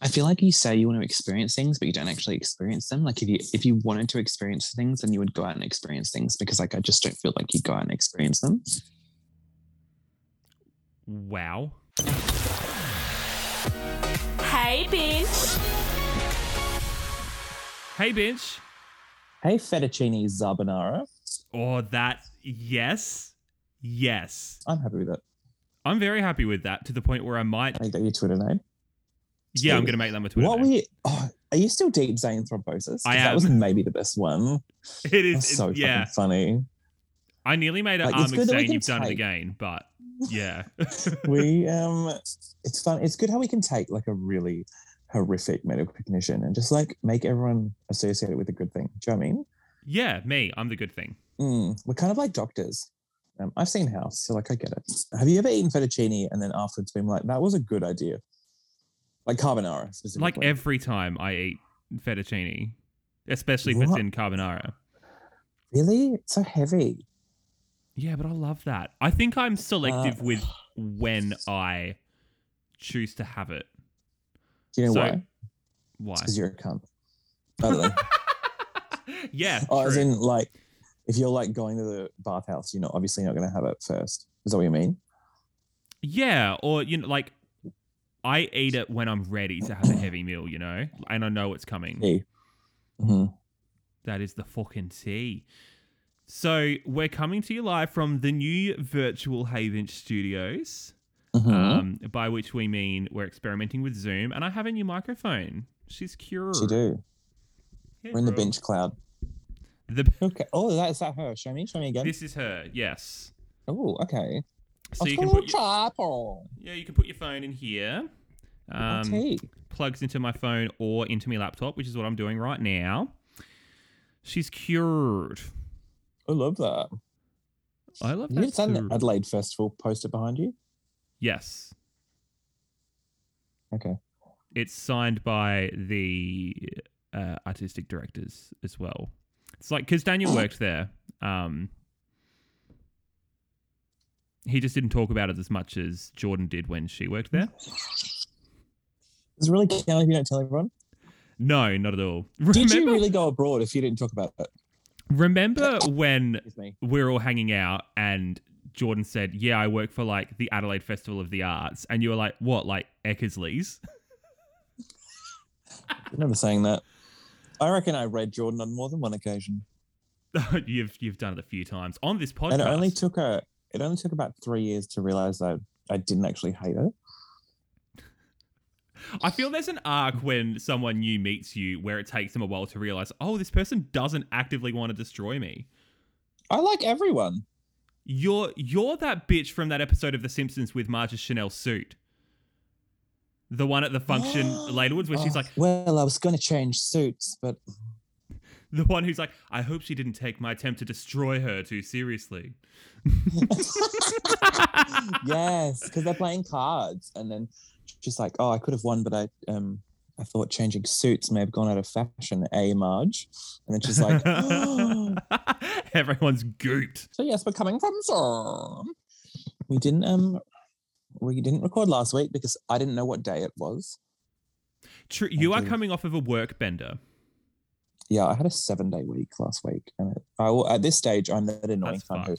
I feel like you say you want to experience things, but you don't actually experience them. Like if you wanted to experience things, then you would go out and experience things, because like I just don't feel like you go out and experience them. Wow. Hey, bitch. Hey, bitch. Hey, fettuccine carbonara. Oh, that. Yes. Yes. I'm happy with that. I'm very happy with that, to the point where I might... Make that your Twitter name? Yeah, I'm going to make that my Twitter name. Are you still deep saying thrombosis? I am. That was maybe the best one. It is. That's so fucking funny. I nearly made an arm saying you've done it again, but yeah. It's fun. It's good how we can take like a really horrific medical condition and just like make everyone associate it with a good thing. Do you know what I mean? Yeah, me. I'm the good thing. We're kind of like doctors. I've seen House, so like I get it. Have you ever eaten fettuccine and then afterwards been like, that was a good idea? Like carbonara specifically. Like every time I eat fettuccine, especially if it's in carbonara. Really? It's so heavy. Yeah, but I love that. I think I'm selective with when I choose to have it. Do you know why? Why? Because you're a cunt. I don't know. Yeah. Oh, as in like... If you're like going to the bathhouse, you're obviously not going to have it first. Is that what you mean? Yeah. Or, like I eat it when I'm ready to have a heavy meal, and I know it's coming. Mm-hmm. That is the fucking tea. So we're coming to you live from the new virtual Hey Vinch Studios, mm-hmm. By which we mean we're experimenting with Zoom. And I have a new microphone. She's cure. She do. Yeah, we're in the bench cloud. Okay. Oh, is that her? Show me again. This is her. Yes. Oh, okay. So you can put you can put your phone in here. Plugs into my phone or into my laptop, which is what I'm doing right now. She's cured. I love that. I love that. You did the Adelaide Festival poster behind you. Yes. Okay. It's signed by the artistic directors as well. It's like, because Daniel worked there. He just didn't talk about it as much as Jordan did when she worked there. It's really cool if you don't tell everyone. No, not at all. Did you really go abroad if you didn't talk about it? Remember when we were all hanging out and Jordan said, yeah, I work for like the Adelaide Festival of the Arts. And you were like, what, like Eckersley's? Never saying that. I reckon I read Jordan on more than one occasion. You've done it a few times on this podcast. And it only took about 3 years to realise that I didn't actually hate it. I feel there's an arc when someone new meets you where it takes them a while to realise, oh, this person doesn't actively want to destroy me. I like everyone. You're that bitch from that episode of The Simpsons with Marge's Chanel suit. The one at the function laterwards where she's like... Well, I was going to change suits, but... The one who's like, I hope she didn't take my attempt to destroy her too seriously. Yes, because they're playing cards. And then she's like, I could have won, but I thought changing suits may have gone out of fashion, Marge? And then she's like... Everyone's gooped. So yes, we're coming from Zoom. We didn't record last week because I didn't know what day it was. True. You are coming off of a work bender. Yeah, I had a 7-day week last week. And I will, at this stage, I'm that annoying fan who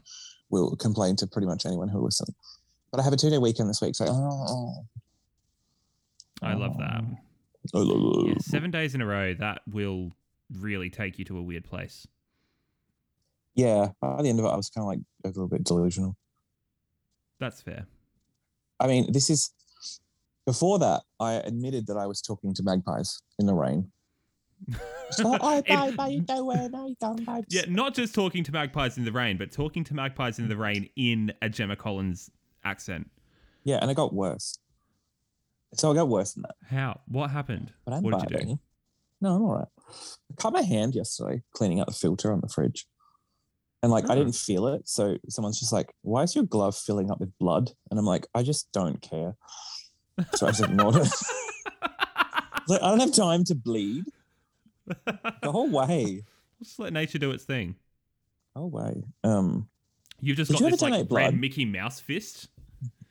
will complain to pretty much anyone who listens. But I have a 2-day weekend this week, so... I love that. Yeah, 7 days in a row, that will really take you to a weird place. Yeah, by the end of it, I was kind of like a little bit delusional. That's fair. I mean, this is... Before that, I admitted that I was talking to magpies in the rain. Yeah, not just talking to magpies in the rain, but talking to magpies in the rain in a Gemma Collins accent. Yeah, and it got worse. So I got worse than that. How? What happened? But what did you do? No, I'm all right. I cut my hand yesterday cleaning out the filter on the fridge. And I didn't feel it. So someone's just like, why is your glove filling up with blood? And I'm like, I just don't care. So I just ignored it. I don't have time to bleed. Go away. Just let nature do its thing. Go away. You've just got this like red Mickey Mouse fist.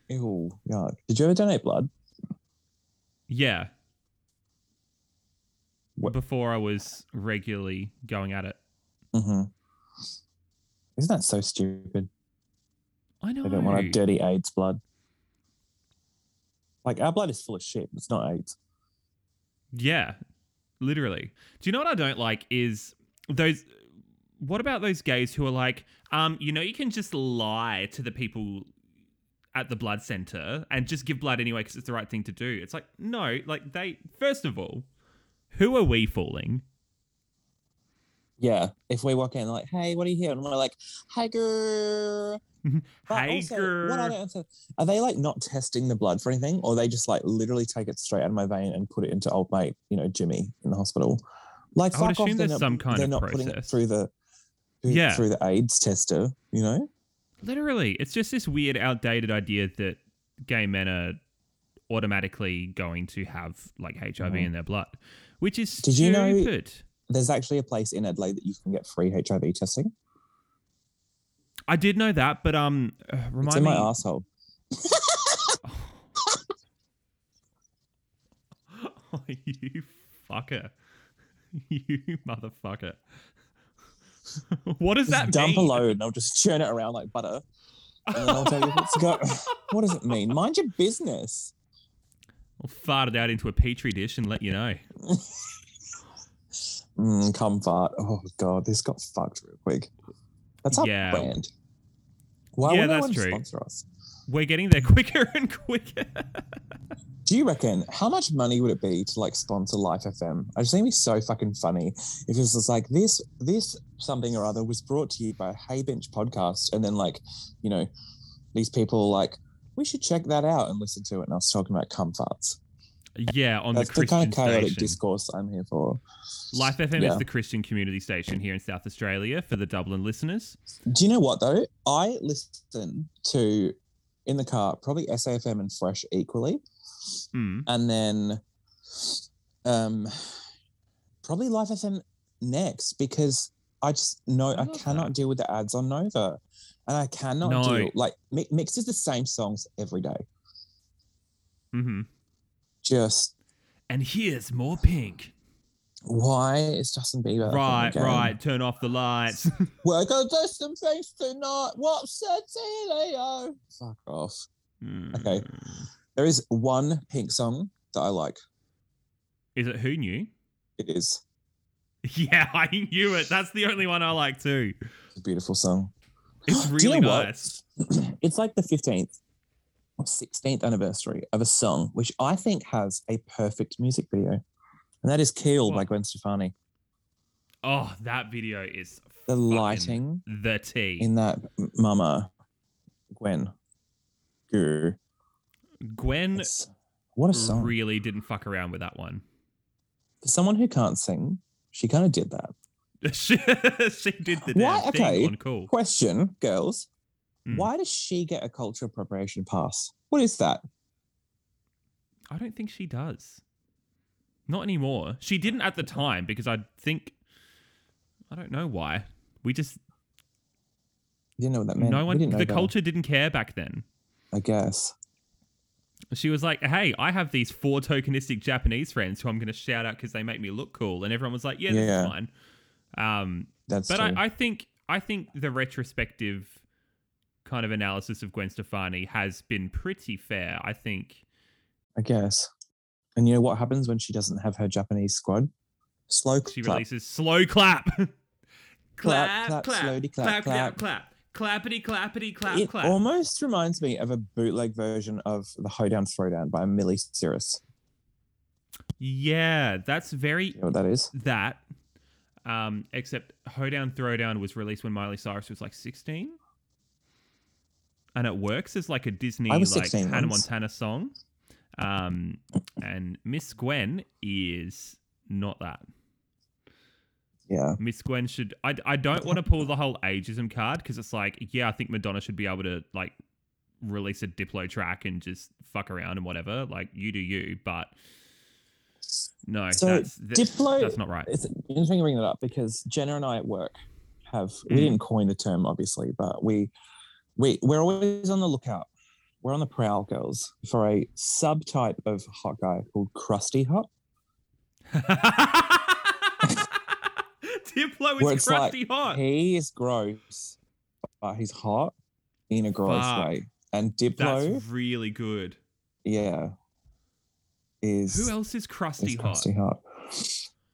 Ew, yuck. Did you ever donate blood? Yeah. What? Before I was regularly going at it. Mm-hmm. Isn't that so stupid? I know. They don't want our dirty AIDS blood. Like, our blood is full of shit. It's not AIDS. Yeah, literally. Do you know what I don't like is those... What about those gays who are like, you know, you can just lie to the people at the blood center and just give blood anyway because it's the right thing to do. It's like, no, like they... First of all, who are we fooling? Yeah. If we walk in and they're like, hey, what are you here? And we're like, hey, girl. Hey, also, girl. What I don't understand, are they like not testing the blood for anything? Or they just like literally take it straight out of my vein and put it into old mate, you know, Jimmy in the hospital? Like, I would assume there's some kind of process. They're not putting it through the AIDS tester, you know? Literally. It's just this weird, outdated idea that gay men are automatically going to have like HIV in their blood, which is stupid. Did you know there's actually a place in Adelaide that you can get free HIV testing? I did know that, but remind me. It's in my arsehole. Oh, you fucker. You motherfucker. What does that mean? Dump a load and I'll just churn it around like butter. And then I'll tell you what's got. What does it mean? Mind your business. I'll fart it out into a petri dish and let you know. Cum fart. Oh, God. This got fucked real quick. That's our brand. Why would no one sponsor us? We're getting there quicker and quicker. Do you reckon, how much money would it be to like sponsor Life FM? I just think it'd be so fucking funny if it was just like this something or other was brought to you by Hey Bench Podcast, and then like, you know, these people like, we should check that out and listen to it. And I was talking about cum farts. Yeah, on that's the Christian kind of chaotic station. Discourse I'm here for. Life FM is the Christian community station here in South Australia for the Dublin listeners. Do you know what though? I listen to in the car probably SAFM and Fresh equally. And then probably Life FM next, because I just know I cannot deal with the ads on Nova, and I cannot deal like mixes the same songs every day. Mm-hmm. Just and here's more Pink. Why is Justin Bieber? Right. Turn off the lights. We're gonna do some things tonight. What's that, Leo? Fuck off. Okay. There is one Pink song that I like. Is it Who Knew? It is. Yeah, I knew it. That's the only one I like too. It's a beautiful song. It's really nice. It's like the 15th or 16th anniversary of a song which I think has a perfect music video. And that is Keel by Gwen Stefani. Oh, that video is the lighting, the tea in that mama Gwen. Goo. Gwen what a song. Really didn't fuck around with that one. For someone who can't sing, she kind of did that. she did the damn thing on Cool. Question, girls. Why does she get a cultural appropriation pass? What is that? I don't think she does. Not anymore. She didn't at the time because I don't know why. We just... You didn't know what that meant. The culture didn't care back then. I guess. She was like, hey, I have these 4 tokenistic Japanese friends who I'm going to shout out because they make me look cool. And everyone was like, yeah, that's fine. But true. I think the retrospective kind of analysis of Gwen Stefani has been pretty fair, I think. I guess. And you know what happens when she doesn't have her Japanese squad? She releases Slow Clap. clap, slowly clap. Clappity, clappity, clap, it clap. It almost reminds me of a bootleg version of The Hoedown Throwdown by Miley Cyrus. Yeah, that's very... You know what that is? That. Except Hoedown Throwdown was released when Miley Cyrus was like 16. And it works as like a Disney, like Hannah Montana song. And Miss Gwen is not that. Yeah. Miss Gwen should... I don't want to pull the whole ageism card because it's like, yeah, I think Madonna should be able to like release a Diplo track and just fuck around and whatever. Like, you do you, but no, so that's not right. It's interesting to bring that up because Jenna and I at work we didn't coin the term, obviously, but we're always on the lookout We're on the prowl, girls, for a subtype of hot guy called Krusty Hop. Diplo is Krusty Hot. He is gross, but he's hot in a gross way. And Diplo... That's really good. Yeah. Who else is Krusty Hot? Krusty Hot.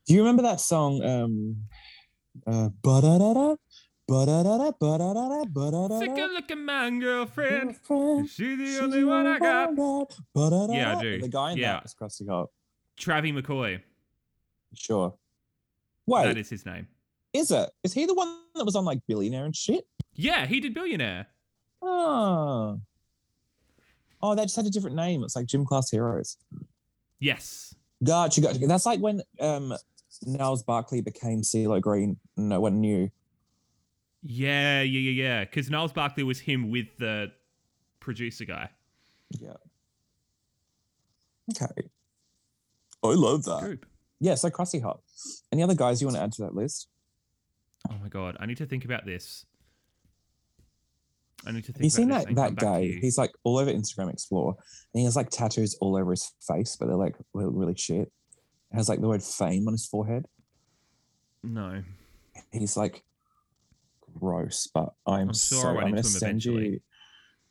Do you remember that song... Ba-da-da-da? Ba-da-da-da, ba-da-da-da, ba-da-da-da. Sick of looking man, girlfriend. She's the only one I got. Yeah, I do. The guy in that is Krusty Hot. Travie McCoy. Sure. Wait. That is his name. Is it? Is he the one that was on like Billionaire and shit? Yeah, he did Billionaire. Oh. Oh, that just had a different name. It's like Gym Class Heroes. Yes. Gotcha. That's like when Niles Barkley became CeeLo Green. No one knew. Yeah. Because Niles Barkley was him with the producer guy. Yeah. Okay. I love that. Scoop. Yeah, so Krusty Hop. Any other guys you want to add to that list? Oh, my God. I need to think about this. Have you seen that guy? He's like all over Instagram Explore, and he has like tattoos all over his face, but they're like really shit. It has like the word fame on his forehead. No. He's like gross, but I'm going to send you.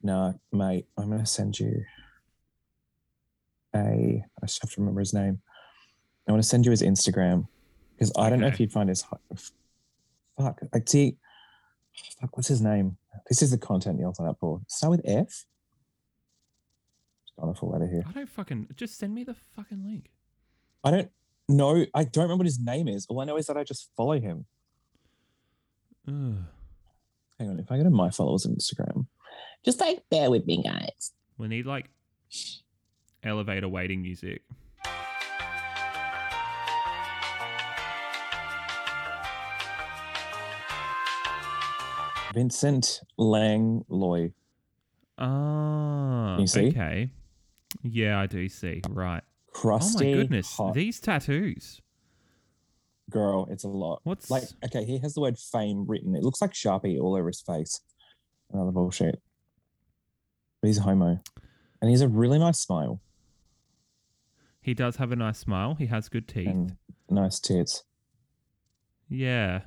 No, mate, I'm going to send you I just have to remember his name. I want to send you his Instagram because I don't know if you'd find his. Fuck. Like, see. Fuck, what's his name? This is the content you'll sign up for. Start with F. Just got a full letter here. I don't fucking... Just send me the fucking link. I don't know. I don't remember what his name is. All I know is that I just follow him. Hang on. If I go to my followers on Instagram... Just, like, bear with me, guys. We need, like, elevator waiting music. Vincent Lang Loy. Ah, you see? Okay. Yeah, I do see. Right. Krusty. Oh my goodness, Hot. These tattoos. Girl, it's a lot. What's like? Okay, he has the word fame written. It looks like Sharpie all over his face. Another bullshit. But he's a homo, and he's a really nice smile. He does have a nice smile. He has good teeth. And nice tits. Yeah.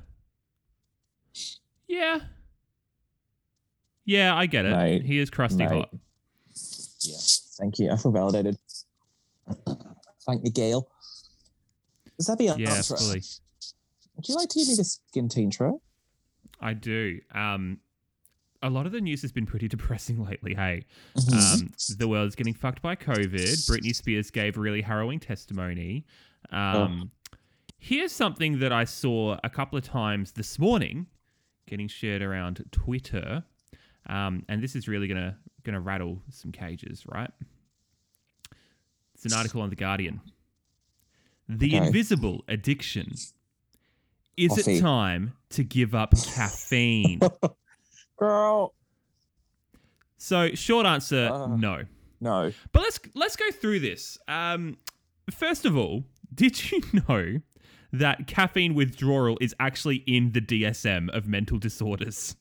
Yeah, I get it. Mate, he is Krusty Hot. Yeah, thank you. I feel validated. Thank you, Gail. Does that be an outro? Fully. Would you like to give me the skin intro? I do. A lot of the news has been pretty depressing lately, hey. The world's getting fucked by COVID. Britney Spears gave really harrowing testimony. Here's something that I saw a couple of times this morning getting shared around Twitter. And this is really gonna rattle some cages, right? It's an article on The Guardian. The invisible addiction. Is it time to give up caffeine? Girl. So short answer, no. No. But let's go through this. First of all, did you know that caffeine withdrawal is actually in the DSM of mental disorders?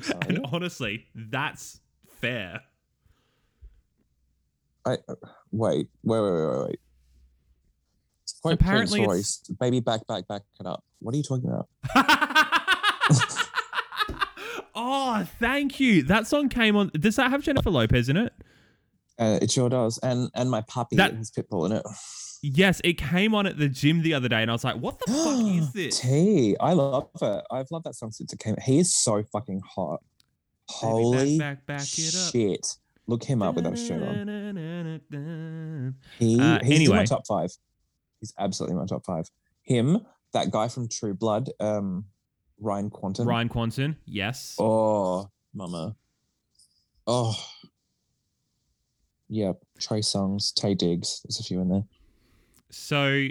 Sorry? And honestly, that's fair. Wait. Apparently, it's... Baby, back it up. What are you talking about? Oh, thank you. That song came on. Does that have Jennifer Lopez in it? It sure does. And my puppy and his pit bull in it. Yes, it came on at the gym the other day, and I was like, what the fuck is this? T, I love it. I've loved that song since it came out. He is so fucking hot. Holy back shit. Up. Look him up with that shirt on. He's in my top five. He's absolutely in my top five. Him, that guy from True Blood, Ryan Quanten. Ryan Quanten, yes. Oh, mama. Oh. Yeah, Trey Songz, Tay Diggs. There's a few in there. So,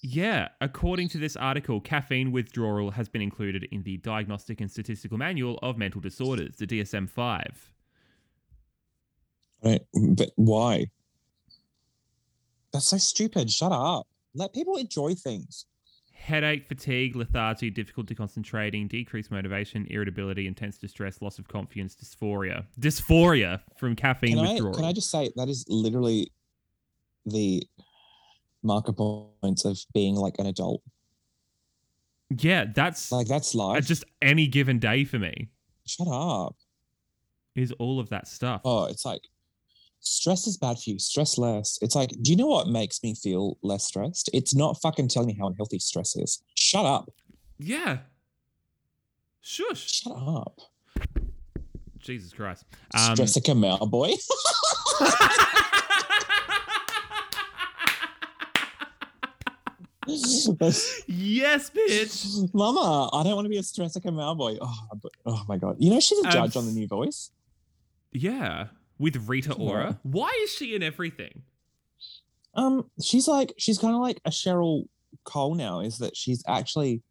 yeah, according to this article, caffeine withdrawal has been included in the Diagnostic and Statistical Manual of Mental Disorders, the DSM-5. But why? That's so stupid. Shut up. Let people enjoy things. headache, fatigue, lethargy, difficulty concentrating, decreased motivation, irritability, intense distress, loss of confidence, dysphoria. Dysphoria from caffeine withdrawal. Can I just say that is literally the marker points of being like an adult. Yeah, that's life. That's just any given day for me. Shut up. Is all of that stuff. Oh, it's like stress is bad for you. Stress less. It's like, do you know what makes me feel less stressed? It's not fucking telling me how unhealthy stress is. Shut up. Yeah. Shush. Shut up. Jesus Christ. Stressica Mel boy. Yes, bitch. Mama, I don't want to be a Stressica Mel boy. Oh my God. You know, she's a judge on The New Voice. Yeah. With Rita Ora. Why is she in everything? She's kind of like a Cheryl Cole now, is that she's actually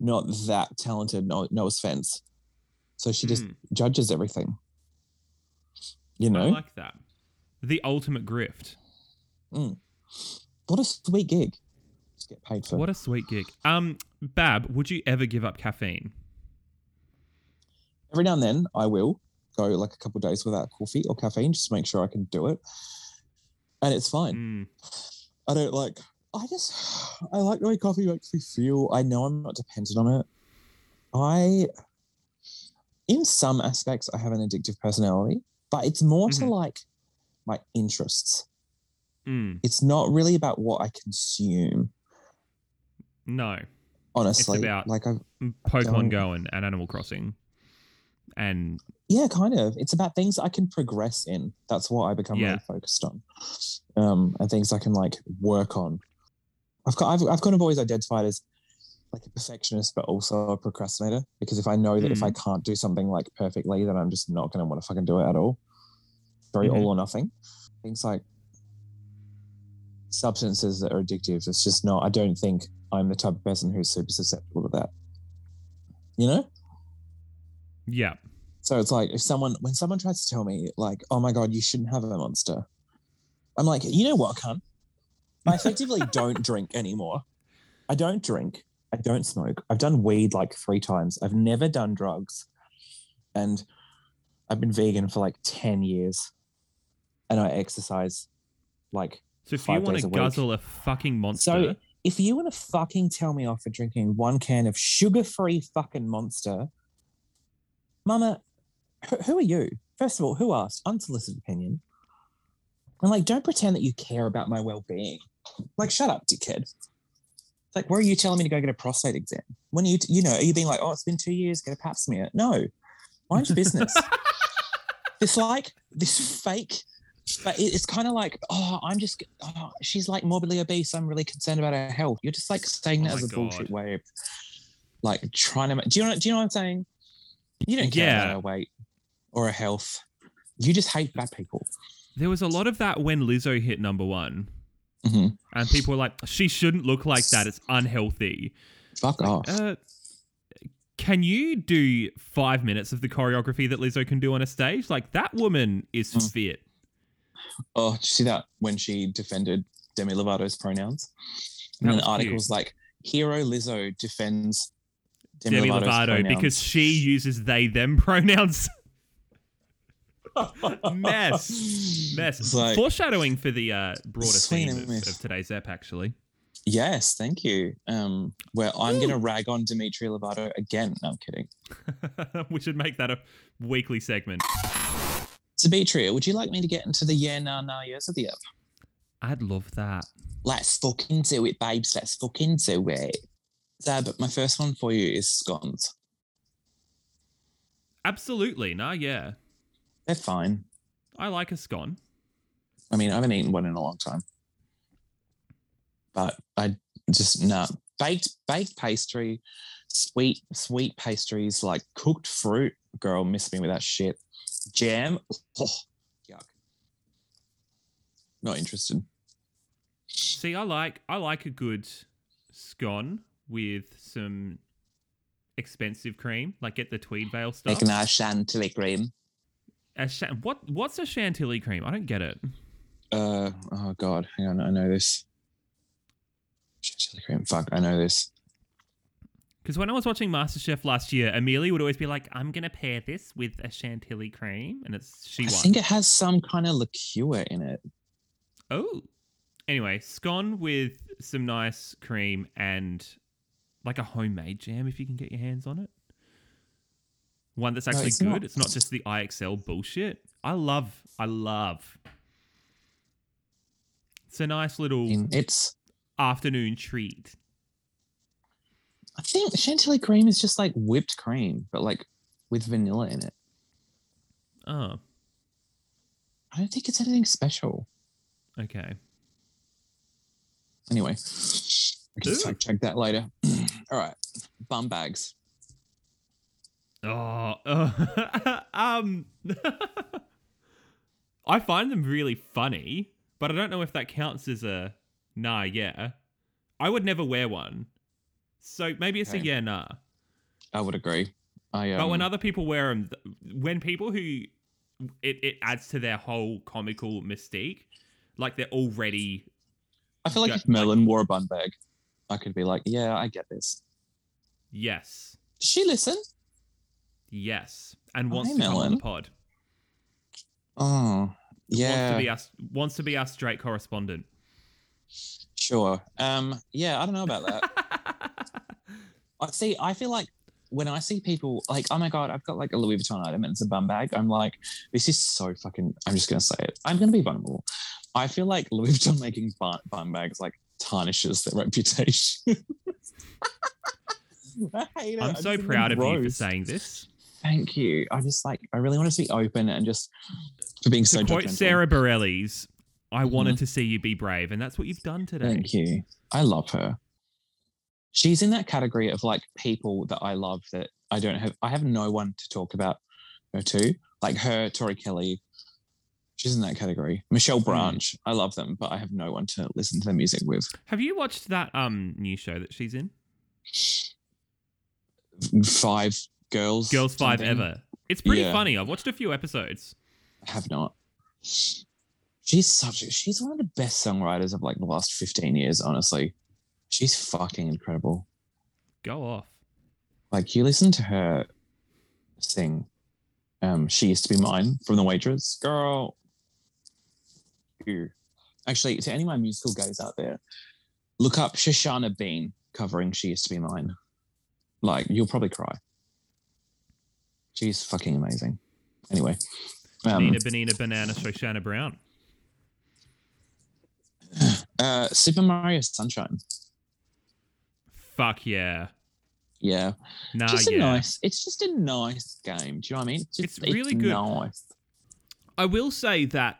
not that talented, no offense. So she just judges everything. You know? I like that. The ultimate grift. Mm. What a sweet gig. Just get paid for. What a sweet gig. Bab, would you ever give up caffeine? Every now and then, I will. Go like a couple of days without coffee or caffeine just to make sure I can do it, and it's fine. I like the way coffee makes me feel. I know I'm not dependent on it. In some aspects I have an addictive personality, but it's more to like my interests. It's not really about what I consume. No, honestly, it's about like Pokemon Go and Animal Crossing. And yeah, kind of. It's about things I can progress in. That's what I become really focused on, and things I can like work on. I've kind of always identified as like a perfectionist, but also a procrastinator, because if I know that if I can't do something like perfectly, then I'm just not going to want to fucking do it at all. Very all or nothing. Things like substances that are addictive. It's just not. I don't think I'm the type of person who's super susceptible to that. You know. Yeah. So it's like when someone tries to tell me like, oh my God, you shouldn't have a Monster. I'm like, you know what, cunt? I effectively don't drink anymore. I don't drink. I don't smoke. I've done weed like 3 times. I've never done drugs. And I've been vegan for like 10 years. And I exercise like so 5 days a week. So if you want to guzzle a fucking Monster. So if you want to fucking tell me off for drinking 1 can of sugar-free fucking Monster, Mama, who are you? First of all, who asked? Unsolicited opinion. And like, don't pretend that you care about my well-being. Like, shut up, dickhead. It's like, where are you telling me to go get a prostate exam? When are you, are you being like, oh, it's been 2 years, get a pap smear? No, mind your business. This fake, but it's kind of like, she's like morbidly obese. I'm really concerned about her health. You're just like saying that as a bullshit way of like trying to, do you know what I'm saying? You don't care about her weight or her health. You just hate fat people. There was a lot of that when Lizzo hit #1. Mm-hmm. And people were like, she shouldn't look like that. It's unhealthy. Fuck off. Can you do 5 minutes of the choreography that Lizzo can do on a stage? Like, that woman is fit. Oh, did you see that when she defended Demi Lovato's pronouns? And then the article's like, Hero Lizzo defends Demi Lovato because she uses they them pronouns. Mess. Like, foreshadowing for the broader theme of today's app, actually. Yes, thank you. Where I'm going to rag on Dimitri Lovato again. No, I'm kidding. We should make that a weekly segment. Dimitri, would you like me to get into the years of the app? I'd love that. Let's fucking do it, babes. Let's fucking do it. Zab, my first one for you is scones. Absolutely. Nah, yeah. They're fine. I like a scone. I mean, I haven't eaten one in a long time. But I just, nah. Baked pastry, sweet pastries, like cooked fruit. Girl, miss me with that shit. Jam. Oh, yuck. Not interested. See, I like a good scone. With some expensive cream, like get the Tweedvale stuff. Like a nice Chantilly cream. What's a Chantilly cream? I don't get it. Oh God, hang on, I know this. Chantilly cream, fuck, I know this. Because when I was watching MasterChef last year, Emily would always be like, I'm going to pair this with a Chantilly cream. And I think it has some kind of liqueur in it. Oh. Anyway, scone with some nice cream and like a homemade jam if you can get your hands on it. One that's actually good. It's not just the IXL bullshit. I love. It's a nice little afternoon treat. I think Chantilly cream is just like whipped cream, but like with vanilla in it. Oh. I don't think it's anything special. Okay. Anyway, I can fact check that later. All right. Bum bags. Oh. I find them really funny, but I don't know if that counts as a nah, yeah. I would never wear one. So maybe it's a yeah, nah. I would agree. But when other people wear them, when people who... It adds to their whole comical mystique. Like they're already... I feel like if Merlin wore a bun bag, I could be like, yeah, I get this. Yes. Does she listen? Yes. And wants to come on the pod. Oh, yeah. Wants to be our straight correspondent. Sure. Yeah, I don't know about that. See, I feel like when I see people like, oh my God, I've got like a Louis Vuitton item and it's a bum bag, I'm like, this is so fucking, I'm just going to say it. I'm going to be vulnerable. I feel like Louis Vuitton making bum bags like tarnishes their reputation. I hate it. I'm so proud of you for saying this. Thank you. I just like, I really wanted to be open and just for being so judgmental. To quote Sarah Bareilles, I wanted to see you be brave, and that's what you've done today. Thank you. I love her. She's in that category of like people that I love that I have no one to talk about her to. Like her, Tori Kelly, she's in that category. Michelle Branch, I love them, but I have no one to listen to their music with. Have you watched that new show that she's in? Five Girls. Girls something. Five Ever. It's pretty funny. I've watched a few episodes. I have not. She's one of the best songwriters of like the last 15 years, honestly. She's fucking incredible. Go off. Like, you listen to her sing. She Used to Be Mine from The Waitress. Girl. Ew. Actually, to any of my musical guys out there, look up Shoshana Bean covering She Used to Be Mine. Like, you'll probably cry. She's fucking amazing. Anyway. Benina, Banana, Shoshana Brown. Super Mario Sunshine. Fuck yeah. Yeah. Nah, it's just a nice game. Do you know what I mean? It's really good. Nice. I will say that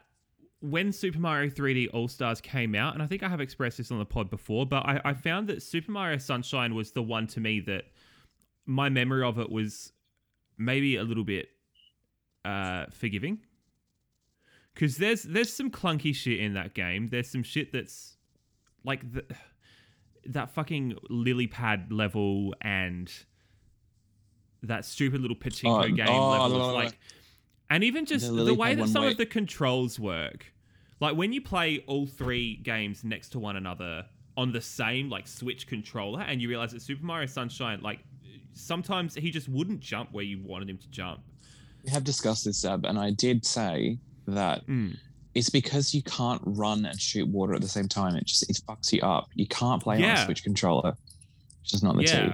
when Super Mario 3D All-Stars came out, and I think I have expressed this on the pod before, but I found that Super Mario Sunshine was the one to me that my memory of it was maybe a little bit forgiving. Because there's some clunky shit in that game. There's some shit that's like... that fucking lily pad level and that stupid little pachinko game level. And even just the way that some of the controls work. Like when you play all three games next to one another on the same like Switch controller and you realize that Super Mario Sunshine, like sometimes he just wouldn't jump where you wanted him to jump. We have discussed this, Seb, and I did say that... It's because you can't run and shoot water at the same time. It fucks you up. You can't play on a Switch controller. It's just not the two.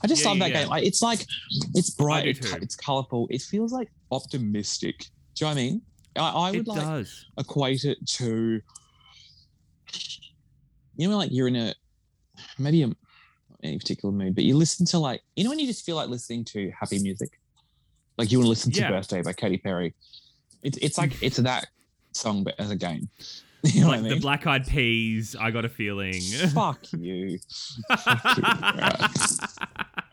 I just love that game. It's like, it's bright, it's colourful. It feels like optimistic. Do you know what I mean? I would equate it to, you know, like you're in not in any particular mood, but you listen to like, you know when you just feel like listening to happy music? Like you want to listen to Birthday by Katy Perry. It's like, it's that song but as a game, you know, like what I mean? The Black Eyed Peas, I Got a Feeling. Fuck you. Fuck you.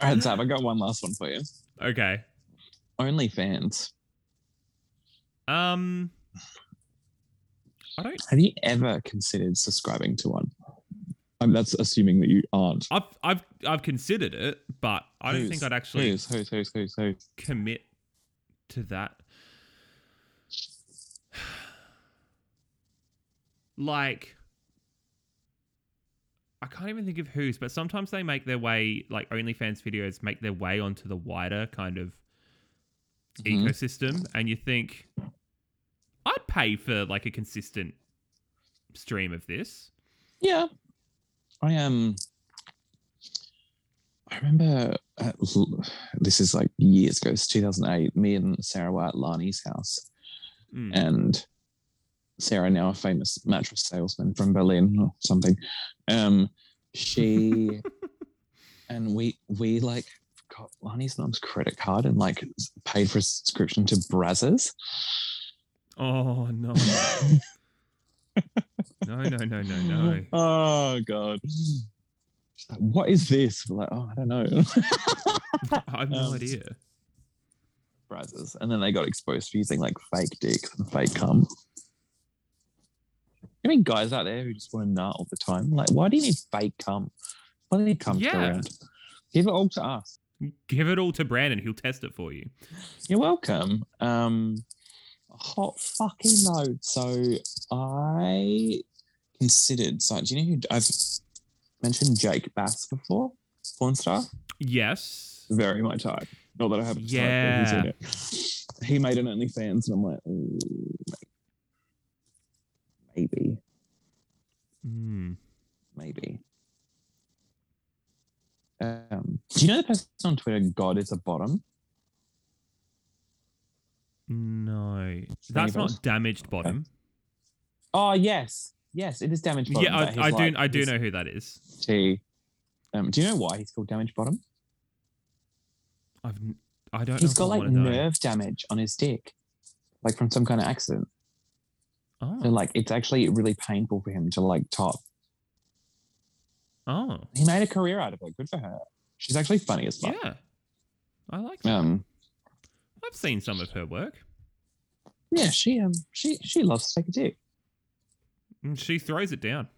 All right, Zab, I got one last one for you. Okay. OnlyFans. I don't. Have you ever considered subscribing to one? I mean, that's assuming that you aren't. I've considered it, but I don't think I'd actually commit to that. Like, I can't even think of whose, but sometimes they make their way, like OnlyFans videos make their way onto the wider kind of ecosystem, and you think, I'd pay for like a consistent stream of this. Yeah. I remember, this is like years ago, it's 2008, me and Sarah were at Lani's house. And Sarah, now a famous mattress salesman from Berlin or something, she and we like got Lani's mom's credit card and like paid for a subscription to Brazzers. Oh no. No. Oh God. She's like, what is this? We're like, oh, I don't know. I have no idea. Brazzers. And then they got exposed for using like fake dicks and fake cum. You mean guys out there who just want to nut all the time? Like, why do you need fake cum? Why do you need cum to go around? Give it all to us. Give it all to Brandon. He'll test it for you. You're welcome. Hot fucking load. So I considered, so do you know who, I've mentioned Jake Bass before? Porn star? Yes. Very my type. Not that I have a type, but he's in it. He made an OnlyFans and I'm like, maybe. Maybe. Do you know the person on Twitter, God is a Bottom? No. That's not Damaged Bottom. Okay. Oh, yes. Yes, it is Damaged Bottom. Yeah, I do know who that is. He, do you know why he's called Damaged Bottom? I don't know. He's got like nerve damage on his dick, like from some kind of accident. Oh. So like it's actually really painful for him to like top. Oh. He made a career out of it. Good for her. She's actually funny as fuck. Yeah. I like that. I've seen some of her work. Yeah, she loves to take a dick. And she throws it down.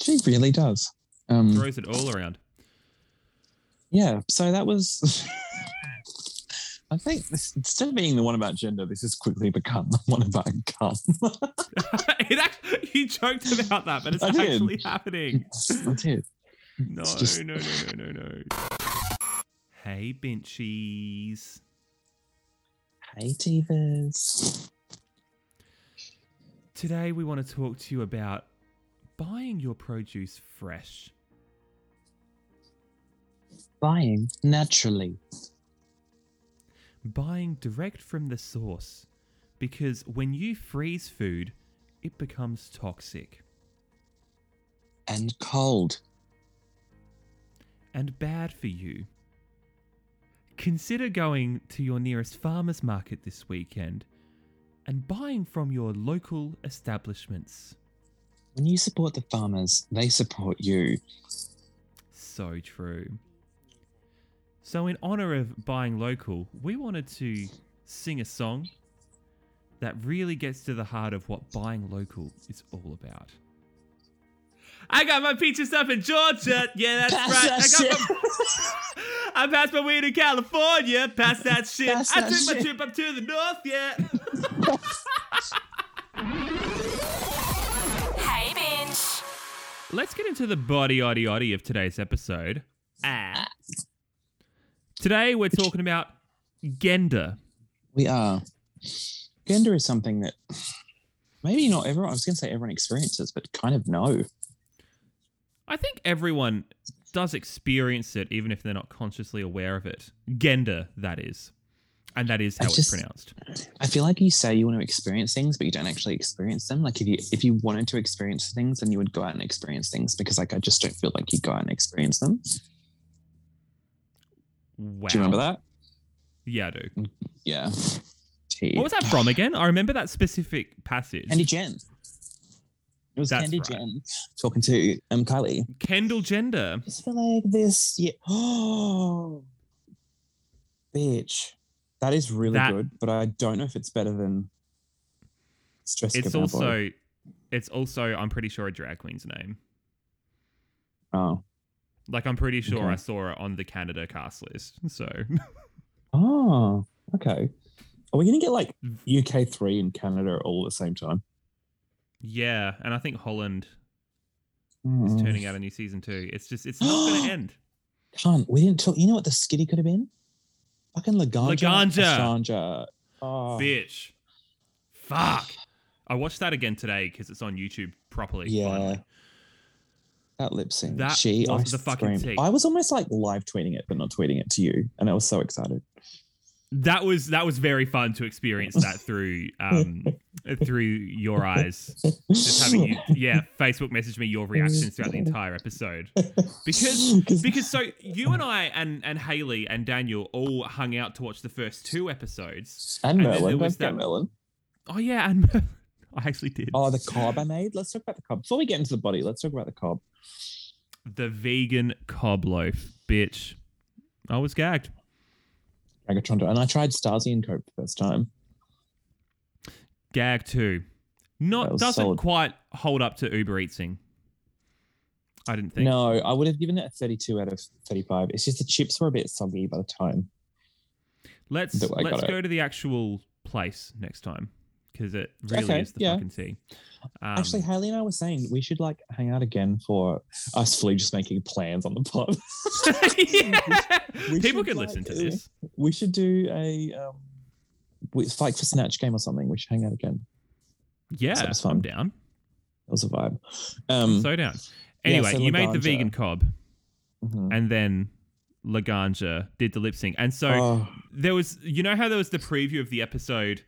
She really does. Throws it all around. Yeah, so that was I think this, instead of being the one about gender, this has quickly become the one about cum. You joked about that, but it's actually happening. I did. No. Hey, Benchies. Hey, Divas. Today we want to talk to you about buying your produce fresh. Buying naturally. Buying direct from the source. Because when you freeze food, it becomes toxic. And cold. And bad for you. Consider going to your nearest farmer's market this weekend and buying from your local establishments. When you support the farmers, they support you. So true. So in honour of buying local, we wanted to sing a song that really gets to the heart of what buying local is all about. I got my peaches up in Georgia. Yeah, that's right. I passed my weed in California. Pass that shit. I took my trip up to the north. Yeah. Hey, bitch. Let's get into the body of today's episode. Today we're talking about gender. We are. Gender is something that maybe not everyone. I was going to say everyone experiences, but kind of no. I think everyone does experience it, even if they're not consciously aware of it. Gender, that is. And that is how it's pronounced. I feel like you say you want to experience things, but you don't actually experience them. Like if you wanted to experience things, then you would go out and experience things, because like I just don't feel like you go out and experience them. Wow. Do you remember that? Yeah, I do. Yeah. Gee. What was that from again? I remember that specific passage. Andy Jen. It was Candy right. Jen talking to Kylie. Kendall Gender. I just feel like this. Yeah. Oh, bitch. That is really good, but I don't know if it's better than Stressing About Boy. It's also, I'm pretty sure, a drag queen's name. Oh. Like, I'm pretty sure I saw it on the Canada cast list, so. Oh, okay. Are we going to get, like, UK 3 and Canada all at the same time? Yeah, and I think Holland is turning out a new season two. It's just, it's not going to end. Can't. We didn't talk. You know what the skitty could have been? Fucking Laganja. Oh. Bitch. Fuck. I watched that again today because it's on YouTube properly. Yeah. Finally. That lip sync. That was the fucking tea. I was almost like live tweeting it, but not tweeting it to you. And I was so excited. That was very fun to experience that through through your eyes. Just having you, Facebook message me your reactions throughout the entire episode. Because so you and I and Hayley and Daniel all hung out to watch the first two episodes. And Merlin. Merlin. Oh yeah, and Merlin. I actually did. Oh, the cob I made. Let's talk about the cob. Before we get into the body, let's talk about the cob. The vegan cob loaf, bitch. I was gagged. And I tried Stasi and Coke the first time. Gag too. Doesn't quite hold up to Uber Eatsing. I didn't think. No, I would have given it a 32 out of 35. It's just the chips were a bit soggy by the time. Let's go to the actual place next time. Because it really is the fucking tea. Actually, Hayley and I were saying we should like hang out again for us fully just making plans on the pod. People could listen to this. We should do a fight for Snatch Game or something. We should hang out again. Yeah, so that was fun. I'm down. That was a vibe. So down. Anyway, so you made the vegan cob and then Laganja did the lip sync. And so there was, you know how there was the preview of the episode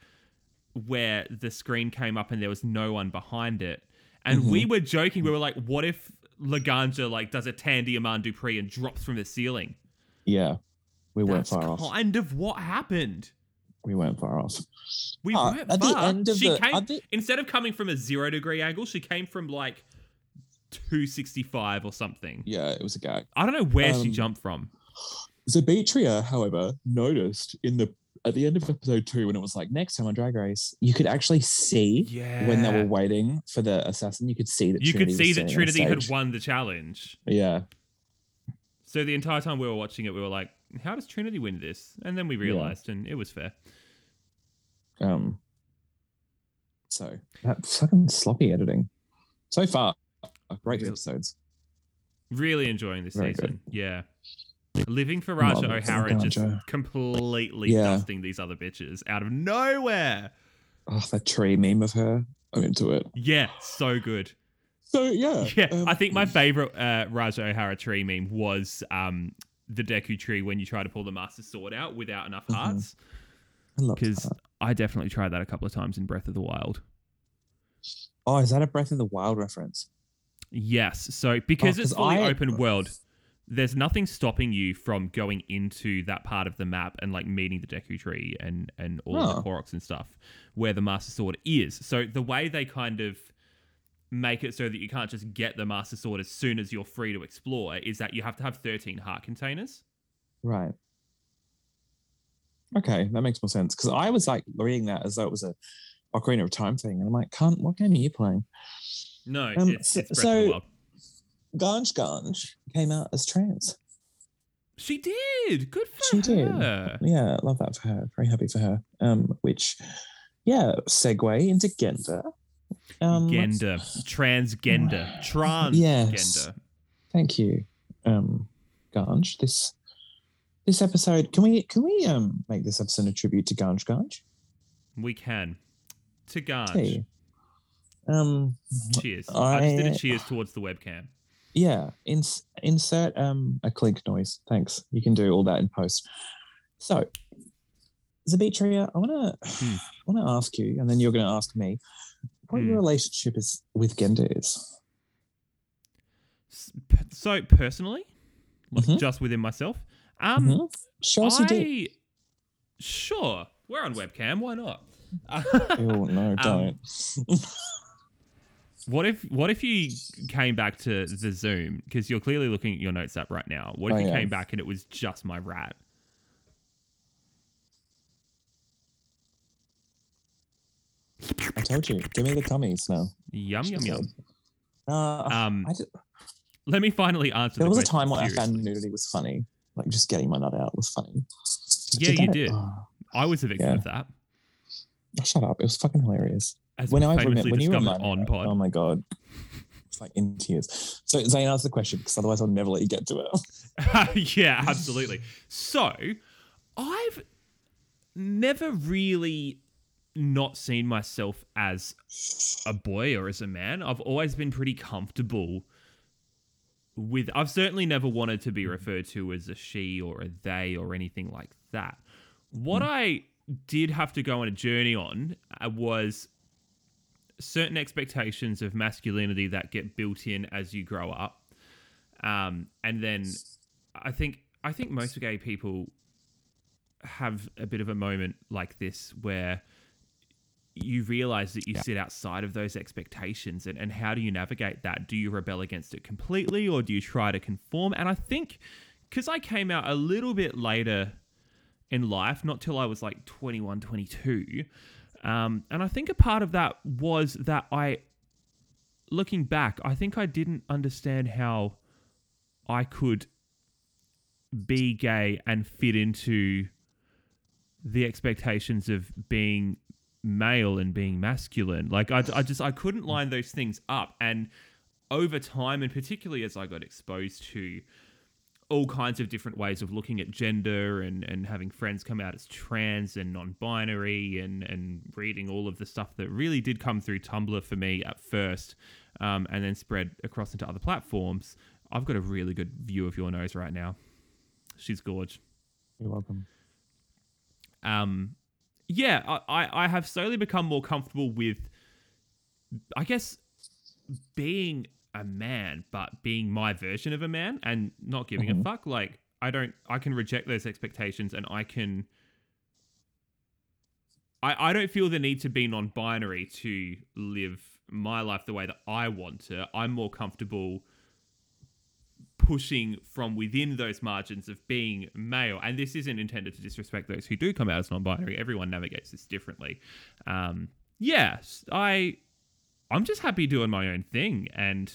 where the screen came up and there was no one behind it. And we were joking. We were like, what if Laganja like does a Tandy Aman Dupree and drops from the ceiling? Yeah. We weren't far off. That's kind of what happened. We weren't far off. We weren't at far. The end of instead of coming from a 0 degree angle, she came from like 265 or something. Yeah, it was a gag. I don't know where she jumped from. Zabatria, however, noticed at the end of episode 2, when it was like, next time on Drag Race, you could actually see when they were waiting for the assassin, you could see that Trinity had won the challenge. Yeah. So the entire time we were watching it, we were like, how does Trinity win this? And then we realised, and it was fair. So that fucking sloppy editing. So far, great episodes. Really enjoying this season. Good. Yeah. Living for Raja O'Hara and just completely dusting these other bitches out of nowhere. Oh, that tree meme of her. I'm into it. Yeah, so good. So, yeah. Yeah, I think my favourite Raja O'Hara tree meme was the Deku tree when you try to pull the Master Sword out without enough hearts. I love that. Because I definitely tried that a couple of times in Breath of the Wild. Oh, is that a Breath of the Wild reference? Yes. So, because it's fully open world... There's nothing stopping you from going into that part of the map and like meeting the Deku tree and all the Koroks and stuff where the Master Sword is. So the way they kind of make it so that you can't just get the Master Sword as soon as you're free to explore is that you have to have 13 heart containers. Right. Okay, that makes more sense. Because I was like reading that as though it was a Ocarina of Time thing. And I'm like, what game are you playing? No, it's Breath of the Wild. Ganj came out as trans. She did. Good for her. She did. Yeah, love that for her. Very happy for her. Segue into gender. Gender. Transgender. Transgender. Yes. Thank you, Ganj. This episode, can we make this episode a tribute to Ganj? We can. To Ganj. Hey. Cheers. I just did a cheers towards the webcam. Yeah, insert a clink noise. Thanks. You can do all that in post. So, Zabitria, I want to ask you, and then you're going to ask me, what your relationship is with gender is. So personally, just within myself, Sure, we're on webcam. Why not? Oh no, don't. What if you came back to the Zoom? Because you're clearly looking at your notes app right now. What if you came back and it was just my rat? I told you. Give me the tummies now. Yum, yum, yum. Let me finally answer the question. There was a time when I found nudity was funny. Like just getting my nut out was funny. You did. I was a victim of that. Oh, shut up. It was fucking hilarious. As when I remember, when you reminded me, oh my God. It's like in tears. So Zane, ask the question, because otherwise I'll never let you get to it. Yeah, absolutely. So I've never really not seen myself as a boy or as a man. I've always been pretty comfortable with, I've certainly never wanted to be referred to as a she or a they or anything like that. What I did have to go on a journey on was certain expectations of masculinity that get built in as you grow up. And then I think most gay people have a bit of a moment like this where you realize that you sit outside of those expectations, and how do you navigate that? Do you rebel against it completely, or do you try to conform? And I think because I came out a little bit later in life, not till I was like 21, 22. And I think a part of that was that looking back, I think I didn't understand how I could be gay and fit into the expectations of being male and being masculine. Like I couldn't line those things up. And over time, and particularly as I got exposed to all kinds of different ways of looking at gender, and having friends come out as trans and non-binary, and reading all of the stuff that really did come through Tumblr for me at first, and then spread across into other platforms. I've got a really good view of your nose right now. She's gorge. You're welcome. Yeah, I have slowly become more comfortable with, I guess, being a man, but being my version of a man and not giving a fuck. Like, I can reject those expectations, and I don't feel the need to be non-binary to live my life the way that I want to. I'm more comfortable pushing from within those margins of being male. And this isn't intended to disrespect those who do come out as non-binary. Everyone navigates this differently. I'm just happy doing my own thing. And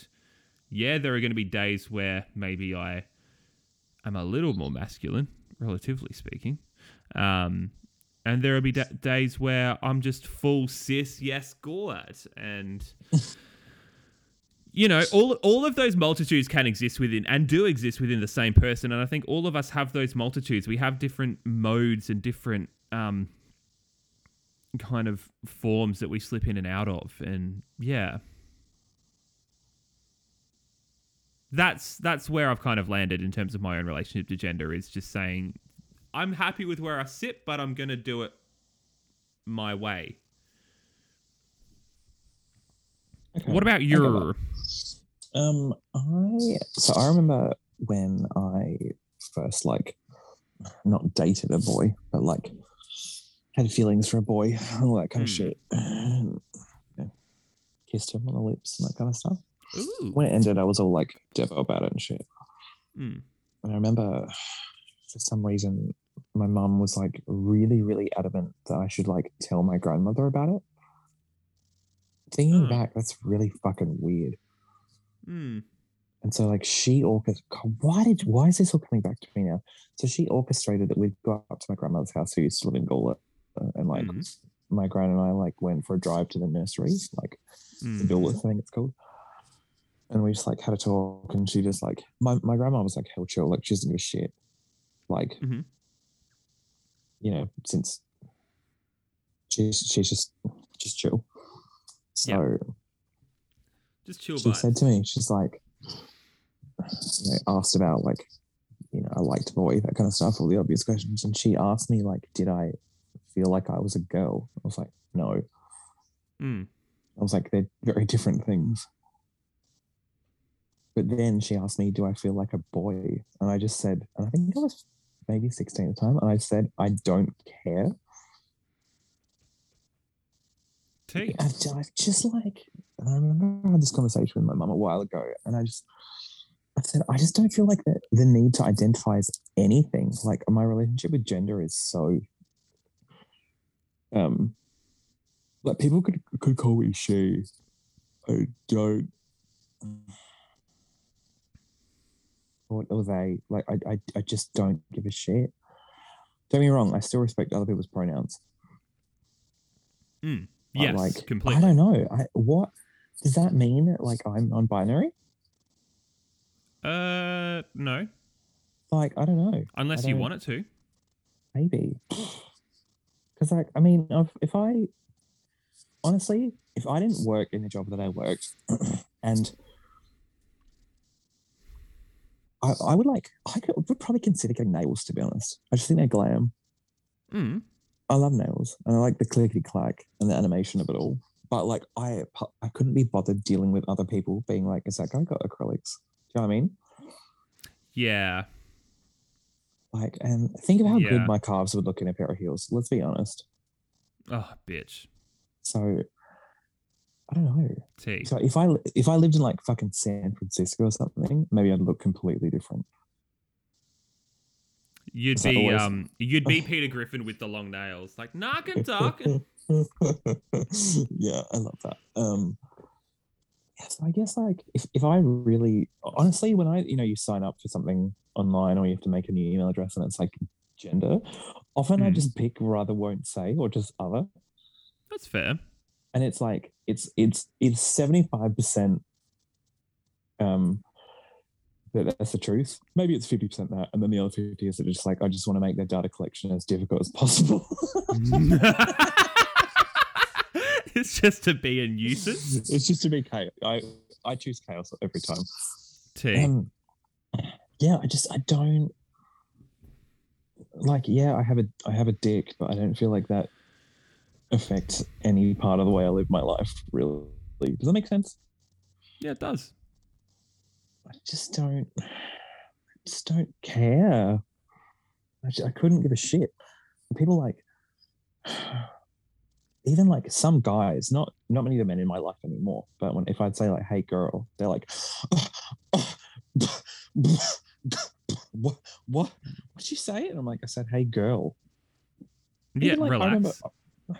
yeah, there are going to be days where maybe I am a little more masculine, relatively speaking. And there will be days where I'm just full cis, yes, gourd. And... you know, all of those multitudes can exist within, and do exist within, the same person. And I think all of us have those multitudes. We have different modes and different kind of forms that we slip in and out of. And yeah, that's where I've kind of landed in terms of my own relationship to gender, is just saying I'm happy with where I sit, but I'm going to do it my way. Okay. What about your... I remember when I first, like, not dated a boy, but like had feelings for a boy, all that kind of shit. And, yeah, kissed him on the lips and that kind of stuff. Ooh. When it ended, I was all like Devo about it and shit. Mm. And I remember for some reason my mum was like really, really adamant that I should like tell my grandmother about it. Thinking back, that's really fucking weird. Mm. And so, like, she orchestrated... Why is this all coming back to me now? So she orchestrated that we'd go up to my grandmother's house, who used to live in Gawler, and, like, my gran and I, like, went for a drive to the nursery, like, the Gawler, I think it's called. And we just, like, had a talk, and she just, like... My grandma was, like, hell chill. Like, she doesn't give a shit. Like, you know, since... She's just chill. So, yep. Just chill. She said to me, she's like, you know, asked about, like, you know, I liked boy, that kind of stuff, all the obvious questions. And she asked me, like, did I feel like I was a girl? I was like, no. Mm. I was like, they're very different things. But then she asked me, do I feel like a boy? And I just said, and I think I was maybe 16 at the time, and I said, I don't care. I've just like, and I remember I had this conversation with my mum a while ago, and I said, I just don't feel like the need to identify as anything. Like, my relationship with gender is so, like, people could call me she. I don't, or they, like, I just don't give a shit. Don't get me wrong, I still respect other people's pronouns. Yes, like, completely. I don't know. I what Does that mean like I'm non-binary? No. Like, I don't know. Unless you want it to. Maybe. Because, like, I mean, if I didn't work in the job that I worked and I would like, I would probably consider getting nails, to be honest. I just think they're glam. Mm. I love nails and I like the clickety-clack and the animation of it all. But, like, I couldn't be bothered dealing with other people being like, is that guy got acrylics? Do you know what I mean? Yeah. Like, and think of how good my calves would look in a pair of heels. Let's be honest. Oh, bitch. So, I don't know. So if I lived in like fucking San Francisco or something, maybe I'd look completely different. You'd be Peter Griffin with the long nails, like knock and talk. Yeah, I love that. Yeah, so I guess like if I really honestly, when I you sign up for something online or you have to make a new email address and it's like gender, often I just pick rather won't say or just other. That's fair. And it's like it's 75% that's the truth. Maybe it's 50% that, and then the other 50 is just like I just want to make their data collection as difficult as possible. It's just to be a nuisance. It's just to be chaos. I choose chaos every time. I have a dick, but I don't feel like that affects any part of the way I live my life, really. Does that make sense? Yeah, it does. I just don't care. I couldn't give a shit. People like, even like some guys, not many of the men in my life anymore, but if I'd say like, hey girl, they're like, what did you say? And I'm like, I said, hey girl. Yeah, like, relax.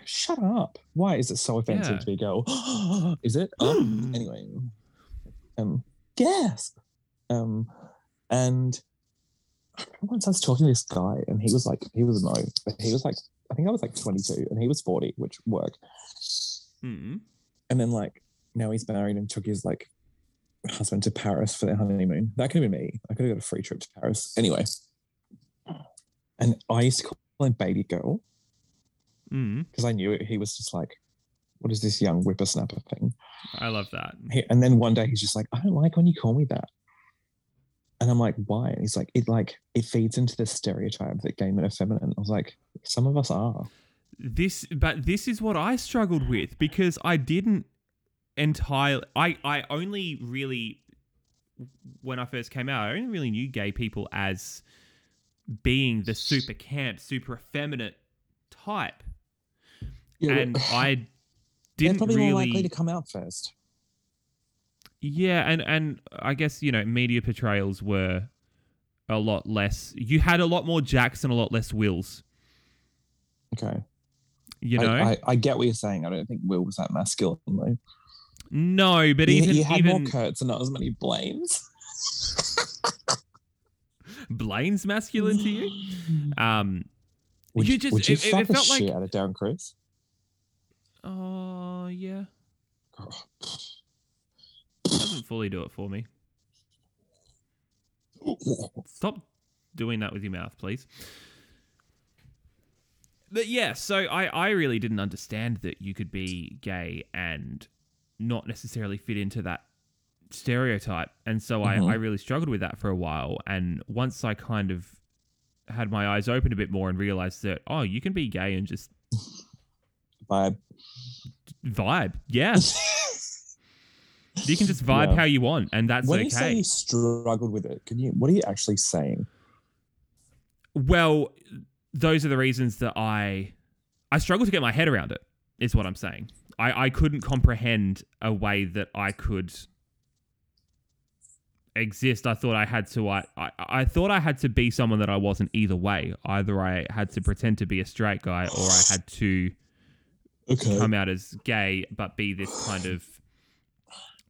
Shut up. Why is it so offensive to be a girl? Is it? Anyway. Yes. And once I was talking to this guy and he was like, I think I was like 22 and he was 40, which worked. Mm-hmm. And then like, now he's married and took his like husband to Paris for their honeymoon. That could have been me. I could have got a free trip to Paris. Anyway. And I used to call him baby girl. Because I knew it, he was just like, what is this young whippersnapper thing? I love that. And then one day he's just like, I don't like when you call me that. And I'm like, why? And he's like, it feeds into the stereotype that gay men are feminine. I was like, some of us are. This is what I struggled with because I didn't entirely, I only really, when I first came out, I only really knew gay people as being the super camp, super effeminate type. Yeah, and I didn't probably really... more likely to come out first. Yeah, and I guess, media portrayals were a lot less... You had a lot more Jacks and a lot less Wills. Okay. I get what you're saying. I don't think Will was that masculine, though. No, but You had more Kurt's and not as many Blaines. Blaine's masculine to you? Would you fuck the shit out of Darren Criss? Oh, yeah. Doesn't fully do it for me. Stop doing that with your mouth, please. But yeah, so I really didn't understand that you could be gay and not necessarily fit into that stereotype. And so I really struggled with that for a while. And once I kind of had my eyes open a bit more and realized that, oh, you can be gay and just... Vibe, yeah. You can just vibe how you want, and that's okay. When you say you struggled with it, what are you actually saying? Well, those are the reasons that I struggled to get my head around it, is what I'm saying. I couldn't comprehend a way that I could exist. I thought I had to I thought I had to be someone that I wasn't either way. Either I had to pretend to be a straight guy or I had to come out as gay but be this kind of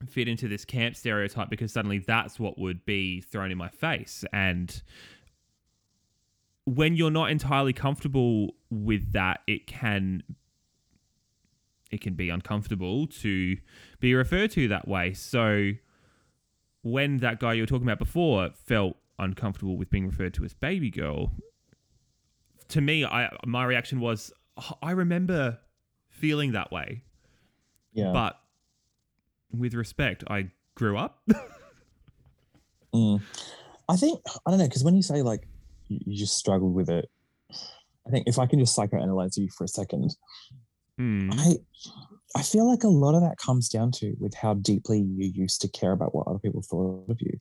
fit into this camp stereotype because suddenly that's what would be thrown in my face. And when you're not entirely comfortable with that, it can it can be uncomfortable to be referred to that way. So when that guy you were talking about before felt uncomfortable with being referred to as baby girl, to me, my reaction was, oh, I remember feeling that way. Yeah. But with respect, I grew up. I think, I don't know, because when you say like you just struggled with it, I think if I can just psychoanalyze you for a second, I feel like a lot of that comes down to with how deeply you used to care about what other people thought of you.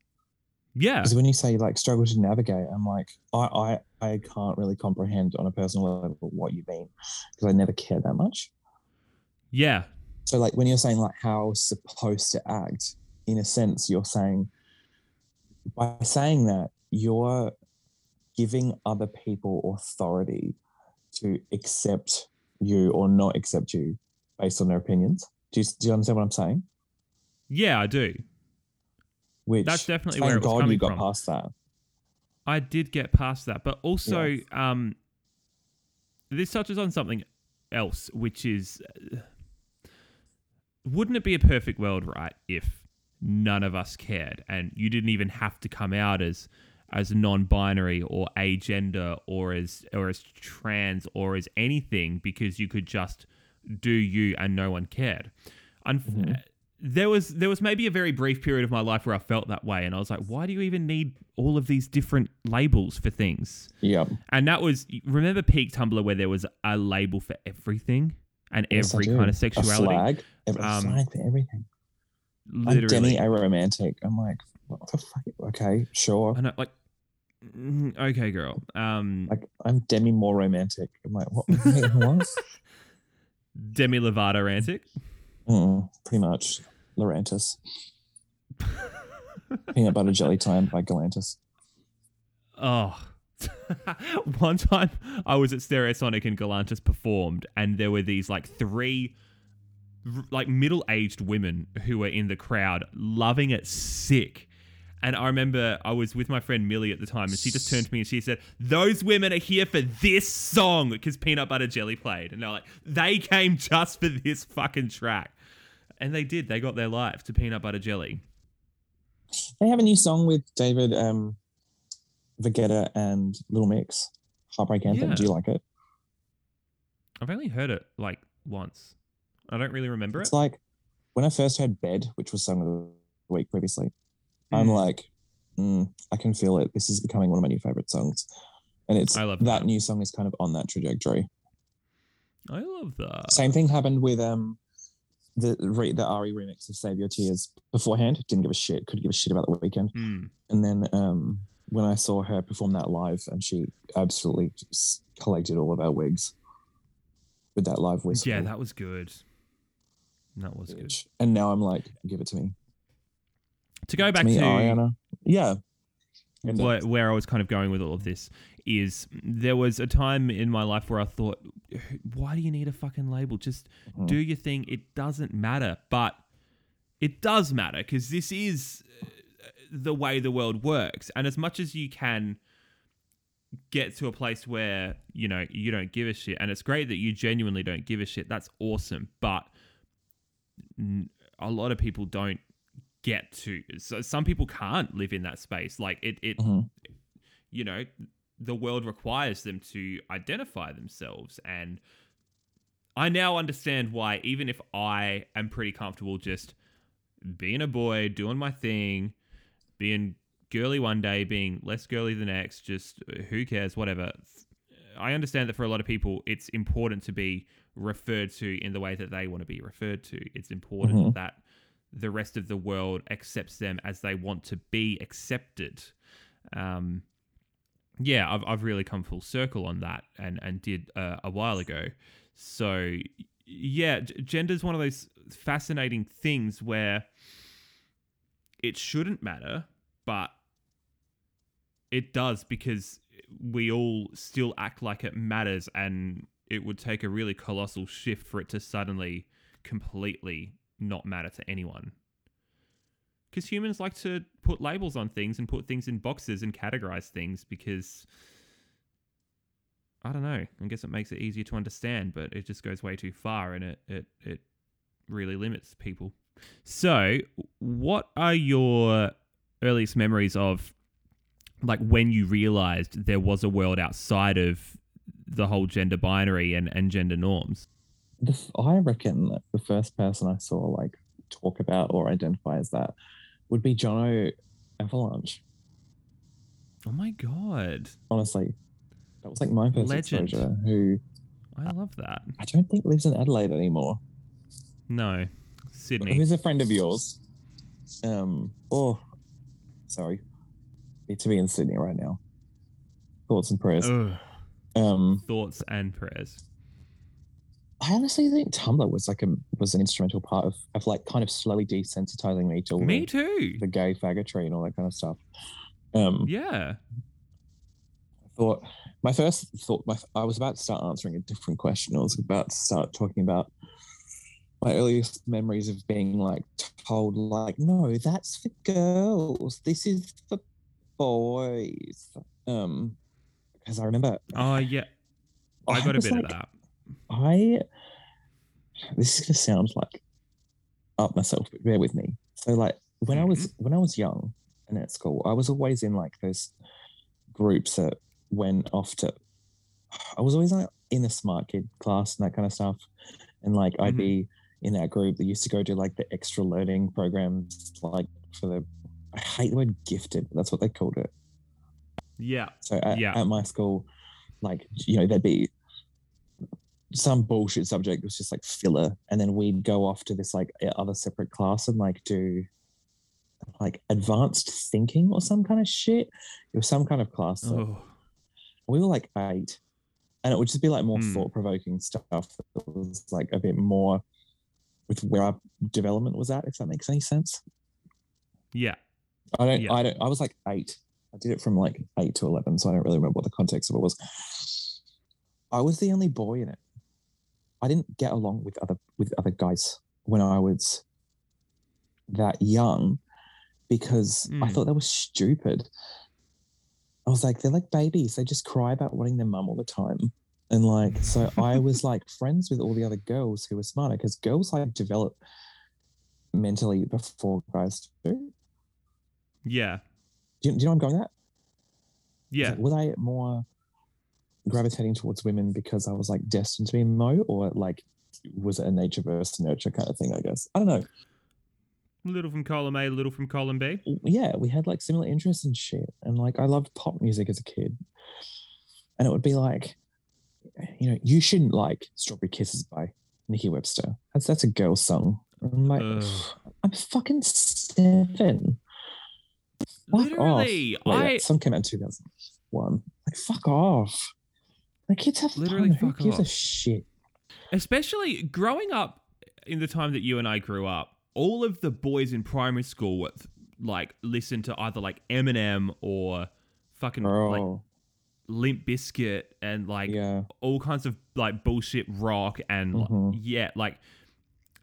Yeah. Because when you say like struggle to navigate, I'm like, I can't really comprehend on a personal level what you mean, because I never cared that much. Yeah. So like when you're saying like how I was supposed to act, in a sense, you're saying, by saying that, you're giving other people authority to accept you or not accept you based on their opinions. Do you understand what I'm saying? Yeah, I do. Which, that's definitely where it was coming from. Thank God you got past that. I did get past that, but also yes. This touches on something else, which is, wouldn't it be a perfect world, right, if none of us cared and you didn't even have to come out as non-binary or agender or as trans or as anything, because you could just do you and no one cared? Mm-hmm. There was maybe a very brief period of my life where I felt that way, and I was like, why do you even need all of these different labels for things? Yeah. And that was, remember peak Tumblr, where there was a label for everything and every kind of sexuality. A flag for everything. Literally. I'm demi-aromantic. I'm like, what the fuck? Okay, sure. And I'm like, okay, girl. Like, I'm demi more romantic. I'm like, what? What? Demi Lovato rantic. Pretty much. Lorantis. Peanut Butter Jelly Time by Galantis. Oh. One time I was at Stereosonic and Galantis performed, and there were these like three like middle-aged women who were in the crowd loving it sick. And I remember I was with my friend Millie at the time, and she just turned to me and she said, "Those women are here for this song," because Peanut Butter Jelly played. And they're like, they came just for this fucking track. And they did. They got their life to Peanut Butter Jelly. They have a new song with David Vegeta and Lil Mix, Heartbreak Anthem. Yeah. Do you like it? I've only heard it like once. I don't really remember it. It's like when I first heard Bed, which was sung the week previously, I'm like, I can feel it. This is becoming one of my new favorite songs. And it's that new song is kind of on that trajectory. I love that. Same thing happened with the RE remix of Save Your Tears beforehand. Didn't give a shit. Couldn't give a shit about The Weeknd. And then when I saw her perform that live, and she absolutely just collected all of our wigs with that live whistle. Yeah, that was good. That was good. And now I'm like, give it to me. To go back to Ariana. Yeah. Where I was kind of going with all of this is, there was a time in my life where I thought, why do you need a fucking label? Just do your thing. It doesn't matter. But it does matter, because this is the way the world works. And as much as you can get to a place where, you know, you don't give a shit, and it's great that you genuinely don't give a shit, that's awesome. But a lot of people don't get to. So some people can't live in that space. Like it you know, the world requires them to identify themselves. And I now understand why, even if I am pretty comfortable just being a boy, doing my thing, being girly one day, being less girly the next, just who cares, whatever. I understand that for a lot of people, it's important to be referred to in the way that they want to be referred to. It's important that the rest of the world accepts them as they want to be accepted. Yeah, I've really come full circle on that, and did a while ago. So yeah, gender is one of those fascinating things where it shouldn't matter, but it does, because we all still act like it matters, and it would take a really colossal shift for it to suddenly completely not matter to anyone, because humans like to put labels on things and put things in boxes and categorize things, because I don't know. I guess it makes it easier to understand, but it just goes way too far, and it really limits people. So, what are your earliest memories of, like, when you realized there was a world outside of the whole gender binary and gender norms? I reckon that the first person I saw, like, talk about or identify as that would be Jono Avalanche. Oh my God. Honestly, that was like my first exposure. Who I love that. I don't think lives in Adelaide anymore. No, Sydney. Who's a friend of yours? Sorry. Need to be in Sydney right now. Thoughts and prayers. Thoughts and prayers. I honestly think Tumblr was like an instrumental part of like kind of slowly desensitizing me to the gay faggotry and all that kind of stuff. Yeah. I was about to start answering a different question. I was about to start talking about my earliest memories of being like told, like, no, that's for girls. This is for boys. Because I remember. Oh, yeah. I got a bit of that. This is gonna sound like up myself, but bear with me. So, like, when I was young and at school, I was always in like those groups that went off to. I was always like in the smart kid class and that kind of stuff, and like I'd be in that group that used to go do like the extra learning programs, like for the. I hate the word gifted, but that's what they called it. Yeah. So at my school, like, you know, there'd be some bullshit subject that was just like filler, and then we'd go off to this like other separate class and like do like advanced thinking or some kind of shit. It was some kind of class. We were like 8, and it would just be like more thought-provoking stuff that was like a bit more with where our development was at, if that makes any sense. Yeah. I was like 8. I did it from like 8 to 11, so I don't really remember what the context of it was. I was the only boy in it. I didn't get along with other guys when I was that young because I thought they were stupid. I was like, they're like babies. They just cry about wanting their mum all the time. And like, so I was like friends with all the other girls who were smarter because girls like develop mentally before guys do. Yeah. Do you know what I'm going at? Yeah. Was I more gravitating towards women because I was like destined to be mo, or like was it a nature versus nurture kind of thing? I guess I don't know. A little from column A, a little from column B. Yeah, we had like similar interests and shit, and like I loved pop music as a kid, and it would be like, you know, you shouldn't like "Strawberry Kisses" by Nikki Webster. That's a girl song. I'm like, I'm fucking 7. Fuck literally, off. Wait, some came out in 2001. Like, fuck off. The kids have literally fun. Who gives a shit? Especially growing up in the time that you and I grew up, all of the boys in primary school would like listen to either like Eminem or fucking like Limp Bizkit and like all kinds of like bullshit rock and like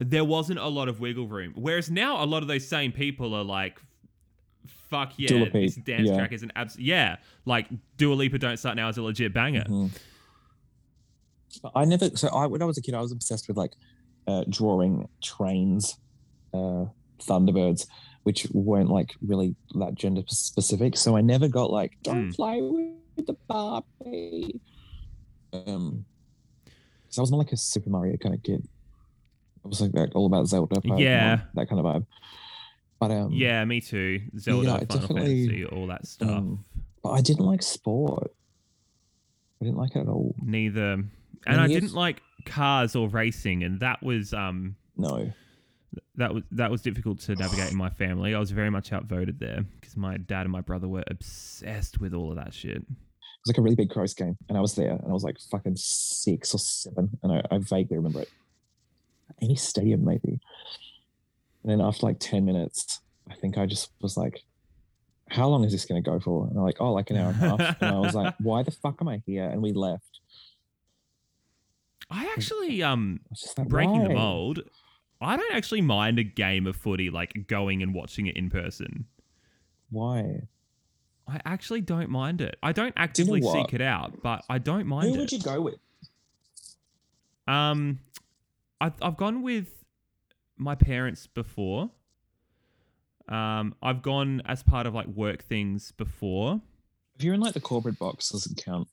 there wasn't a lot of wiggle room. Whereas now a lot of those same people are like, fuck yeah, this dance track is an absolute... Yeah, like Dua Lipa, Don't Start Now is a legit banger. But I never... So when I was a kid, I was obsessed with like drawing trains, Thunderbirds, which weren't like really that gender specific. So I never got like, don't play with the Barbie. So I was more like a Super Mario kind of kid. I was like all about Zelda. Yeah. That kind of vibe. But, yeah, me too. Zelda, yeah, Final Fantasy, all that stuff. But I didn't like sport. I didn't like it at all. Neither. And I didn't like cars or racing, and that was that was difficult to navigate in my family. I was very much outvoted there because my dad and my brother were obsessed with all of that shit. It was like a really big cross game, and I was there, and I was like fucking 6 or 7, and I vaguely remember it. Any stadium, maybe. And then after like 10 minutes, I think I just was like, how long is this going to go for? And I'm like, like an hour and a half. And I was like, why the fuck am I here? And we left. I actually, like, breaking the mold, I don't actually mind a game of footy, like going and watching it in person. Why? I actually don't mind it. I don't actively seek it out, but I don't mind it. Who would you go with? I've gone with my parents before. I've gone as part of like work things before. If you're in like the corporate box, doesn't count.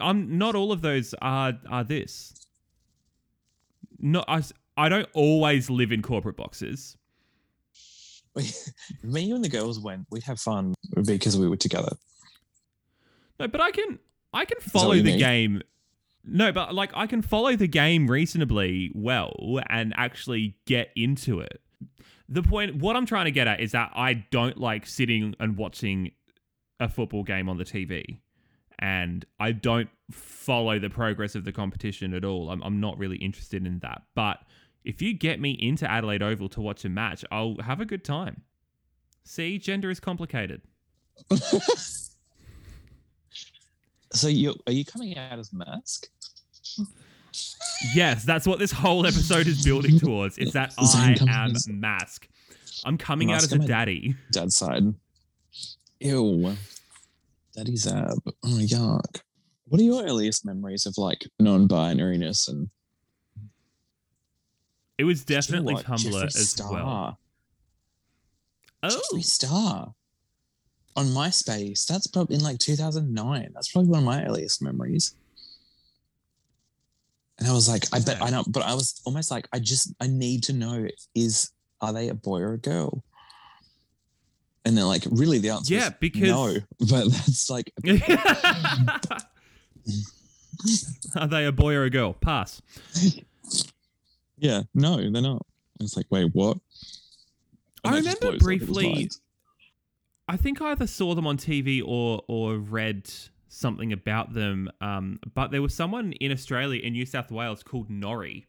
I'm not all of those are this. No, I don't always live in corporate boxes. Me and the girls went. We'd have fun because we were together. No, but I can follow the game. No, but like I can follow the game reasonably well and actually get into it. The point, what I'm trying to get at is that I don't like sitting and watching a football game on the TV, and I don't follow the progress of the competition at all. I'm not really interested in that. But if you get me into Adelaide Oval to watch a match, I'll have a good time. See, gender is complicated. So are you coming out as Mask? Yes, that's what this whole episode is building towards. It's that so I am Mask. I'm coming Mask out as a daddy. Dad's side. Ew. Daddy's ab. Oh, yuck. What are your earliest memories of like non-binariness? And it was definitely Tumblr as well. Jeffree Star. On MySpace. That's probably in like 2009. That's probably one of my earliest memories. And I was like, I bet I know, but I was almost like, I need to know, are they a boy or a girl? And then like, really the answer is no, but that's like. Are they a boy or a girl? Pass. Yeah, no, they're not. It's like, wait, what? And I remember briefly, I think I either saw them on TV or read something about them, but there was someone in Australia, in New South Wales, called Norrie,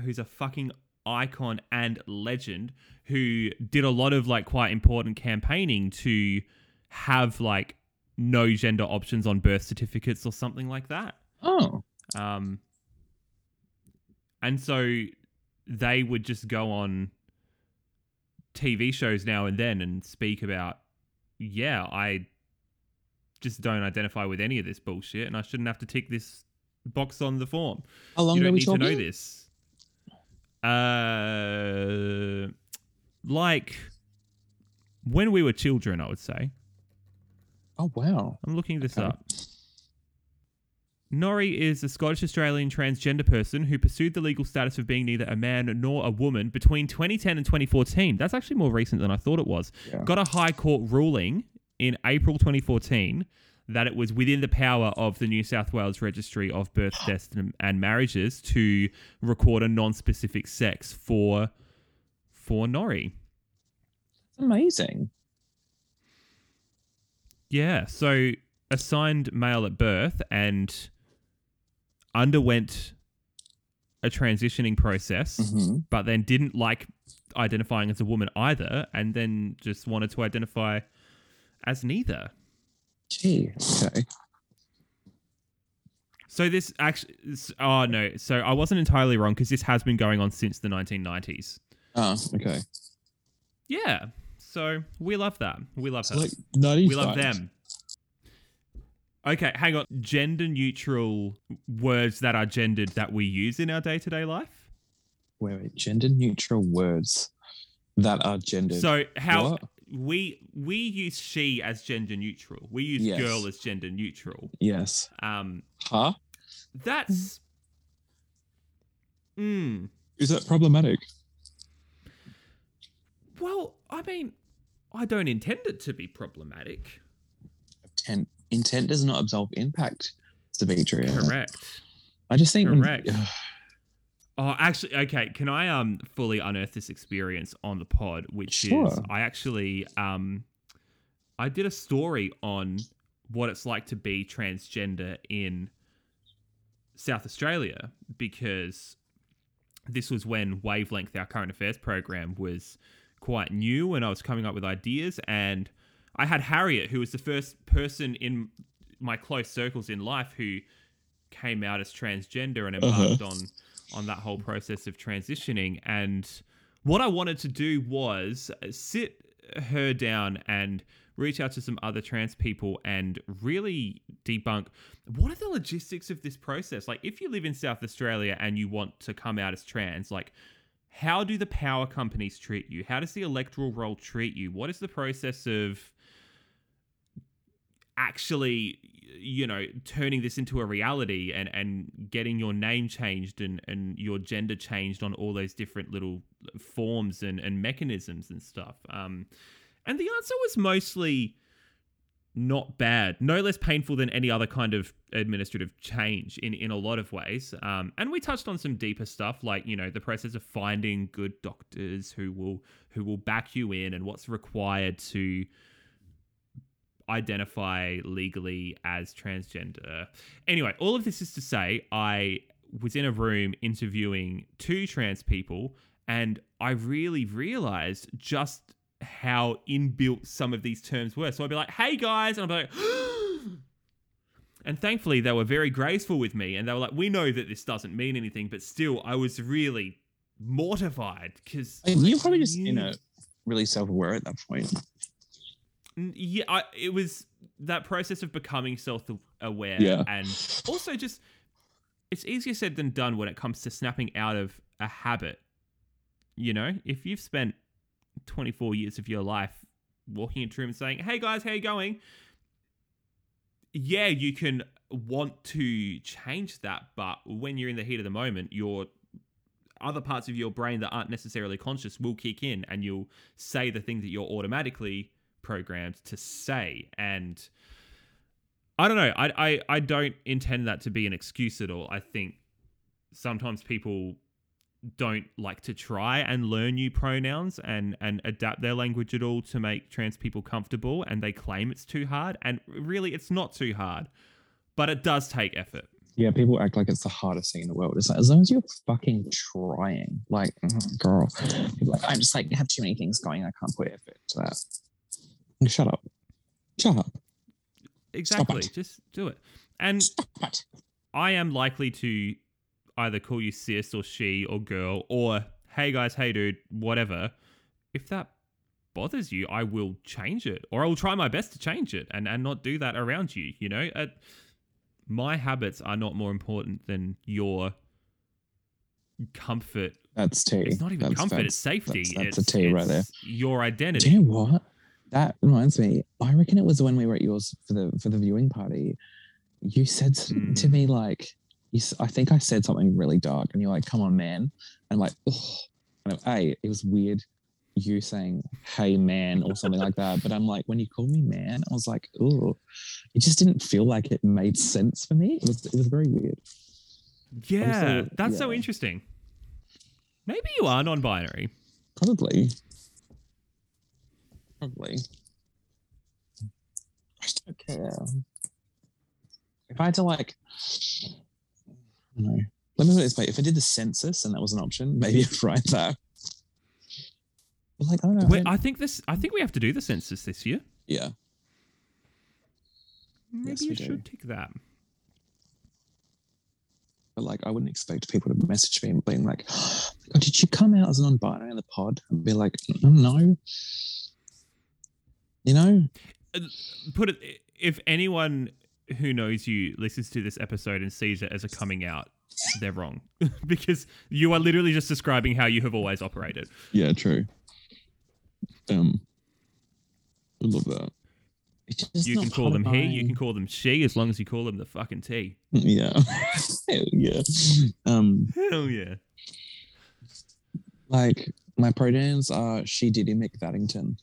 who's a fucking icon and legend, who did a lot of like quite important campaigning to have like no gender options on birth certificates or something like that. Oh. And so they would just go on TV shows now and then and speak about, I just don't identify with any of this bullshit, and I shouldn't have to tick this box on the form. How long do we need to know this? Like when we were children, I would say. Oh wow! I'm looking this up. Norrie is a Scottish-Australian transgender person who pursued the legal status of being neither a man nor a woman between 2010 and 2014. That's actually more recent than I thought it was. Yeah. Got a high court ruling in April 2014 that it was within the power of the New South Wales Registry of Birth, Deaths and Marriages to record a non-specific sex for Norrie. That's amazing. Yeah, so assigned male at birth and underwent a transitioning process, but then didn't like identifying as a woman either, and then just wanted to identify as neither. Gee, okay. So this actually... Oh, no. So I wasn't entirely wrong because this has been going on since the 1990s. Oh, okay. Yeah. So we love that. We love her. Like we love them. Okay, hang on. Gender-neutral words that are gendered that we use in our day-to-day life? Wait. Gender-neutral words that are gendered. So how... What? We use she as gender neutral. We use girl as gender neutral. Yes. That's. Is that problematic? Well, I mean, I don't intend it to be problematic. Intent does not absolve impact, Savitria. Correct. I just think. Correct. Oh, actually, okay. Can I fully unearth this experience on the pod? Which is, I actually I did a story on what it's like to be transgender in South Australia, because this was when Wavelength, our current affairs program, was quite new, and I was coming up with ideas. And I had Harriet, who was the first person in my close circles in life who came out as transgender and embarked on that whole process of transitioning. And what I wanted to do was sit her down and reach out to some other trans people and really debunk what are the logistics of this process. Like, if you live in South Australia and you want to come out as trans, like, how do the power companies treat you? How does the electoral roll treat you? What is the process of actually, you know, turning this into a reality and getting your name changed and your gender changed on all those different little forms and mechanisms and stuff? And the answer was mostly not bad, no less painful than any other kind of administrative change in a lot of ways. And we touched on some deeper stuff, like, you know, the process of finding good doctors who will back you in and what's required to identify legally as transgender. Anyway, all of this is to say I was in a room interviewing two trans people, and I really realized just how inbuilt some of these terms were. So I'd be like, hey guys, and I'd be like, and thankfully they were very graceful with me, and they were like, we know that this doesn't mean anything, but still I was really mortified because you're probably just really self-aware at that point. Yeah, it was that process of becoming self-aware, and also just it's easier said than done when it comes to snapping out of a habit. You know, if you've spent 24 years of your life walking into a room and saying, hey guys, how you going? Yeah, you can want to change that, but when you're in the heat of the moment, your other parts of your brain that aren't necessarily conscious will kick in and you'll say the thing that you're automatically programmed to say. And I don't know, I don't intend that to be an excuse at all. I think sometimes people don't like to try and learn new pronouns and adapt their language at all to make trans people comfortable, and they claim it's too hard, and really it's not too hard, but it does take effort. Yeah, people act like it's the hardest thing in the world. It's like, as long as you're fucking trying, like, girl, like, I'm just like, I have too many things going, I can't put effort to that. Shut up. Exactly, just do it. And it. I am likely to either call you sis or she or girl or hey guys, hey dude, whatever. If that bothers you, I will change it, or I will try my best to change it and not do that around you, you know? My habits are not more important than your comfort. That's tea. It's not even comfort, it's safety. That's a tea right there. Your identity. Do you know what? That reminds me. I reckon it was when we were at yours for the viewing party. You said to me, like, I think I said something really dark, and you're like, come on, man. And I'm like, oh, it was weird you saying, hey, man, or something like that. But I'm like, when you called me man, I was like, oh, it just didn't feel like it made sense for me. It was very weird. Yeah, so interesting. Maybe you are non-binary. Probably. I don't care. If I had to, like... No. Let me put it this way. If I did the census and that was an option, maybe I'd write that. But like, I don't know. Wait, I think we have to do the census this year. Yeah. Maybe you should take that. But like, I wouldn't expect people to message me and being like, oh, did you come out as a non-binary in the pod? And be like, no. You know? If anyone who knows you listens to this episode and sees it as a coming out, they're wrong. Because you are literally just describing how you have always operated. Yeah, true. I love that. You can call them he, you can call them she, as long as you call them the fucking T. Yeah. Hell yeah. Hell yeah. Like, my pronouns are she, Diddy, McVaddington.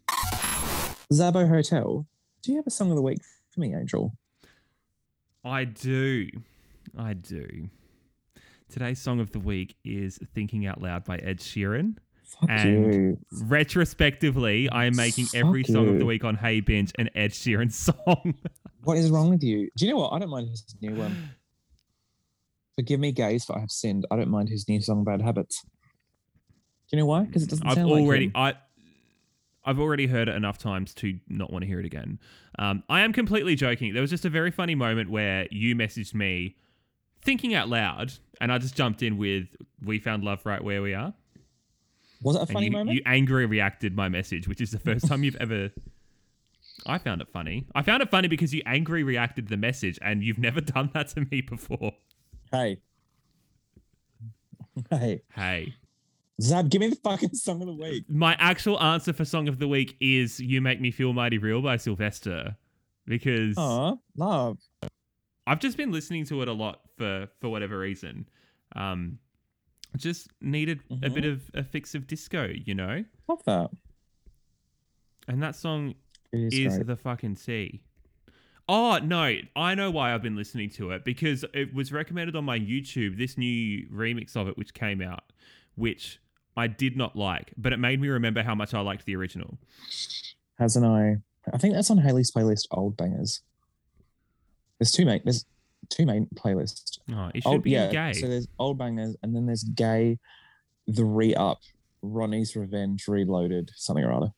Zabo Hotel, do you have a song of the week for me, Angel? I do. Today's song of the week is Thinking Out Loud by Ed Sheeran. Fuck and you. Retrospectively, I am making every song of the week on Hey Binge an Ed Sheeran song. What is wrong with you? Do you know what? I don't mind his new one. Forgive me, gays, for I have sinned. I don't mind his new song, Bad Habits. Do you know why? Because it doesn't sound like him. I've already heard it enough times to not want to hear it again. I am completely joking. There was just a very funny moment where you messaged me Thinking Out Loud, and I just jumped in with We Found Love Right Where We Are. Was it a funny moment? You angrily reacted my message, which is the first time you've ever... I found it funny. I found it funny because you angrily reacted to the message, and you've never done that to me before. Hey. Zab, give me the fucking song of the week. My actual answer for song of the week is You Make Me Feel Mighty Real by Sylvester. Because... Aw, love. I've just been listening to it a lot for whatever reason. Just needed a bit of a fix of disco, you know? Love that. And that song is the fucking C. Oh, no. I know why I've been listening to it. Because it was recommended on my YouTube, this new remix of it, which came out, which I did not like. But it made me remember how much I liked the original. Hasn't I think that's on Hayley's playlist, Old Bangers. There's two main playlists. Oh, it should be gay. So there's Old Bangers, and then there's Gay, The Re-Up, Ronnie's Revenge, Reloaded, something or other.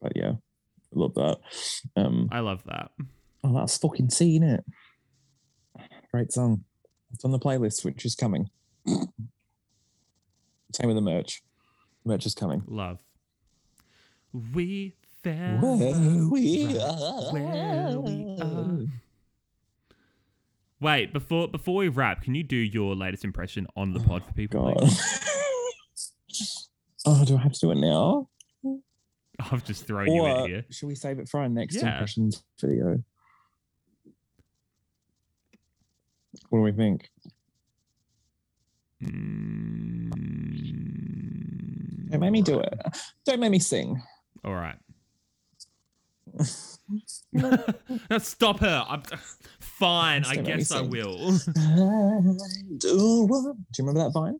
But yeah, love that. I love that. Oh, that's fucking C, isn't it? Great song. It's on the playlist, which is coming. Same with the merch. Merch is coming. Love. We found where we are. Wait, before we wrap, can you do your latest impression on the pod for people? God. Oh, do I have to do it now? I've just thrown you in here. Should we save it for our next impressions video? What do we think? Don't make me do it. Don't make me sing. All right. No, stop her. Fine, I guess I will. Do you remember that Vine?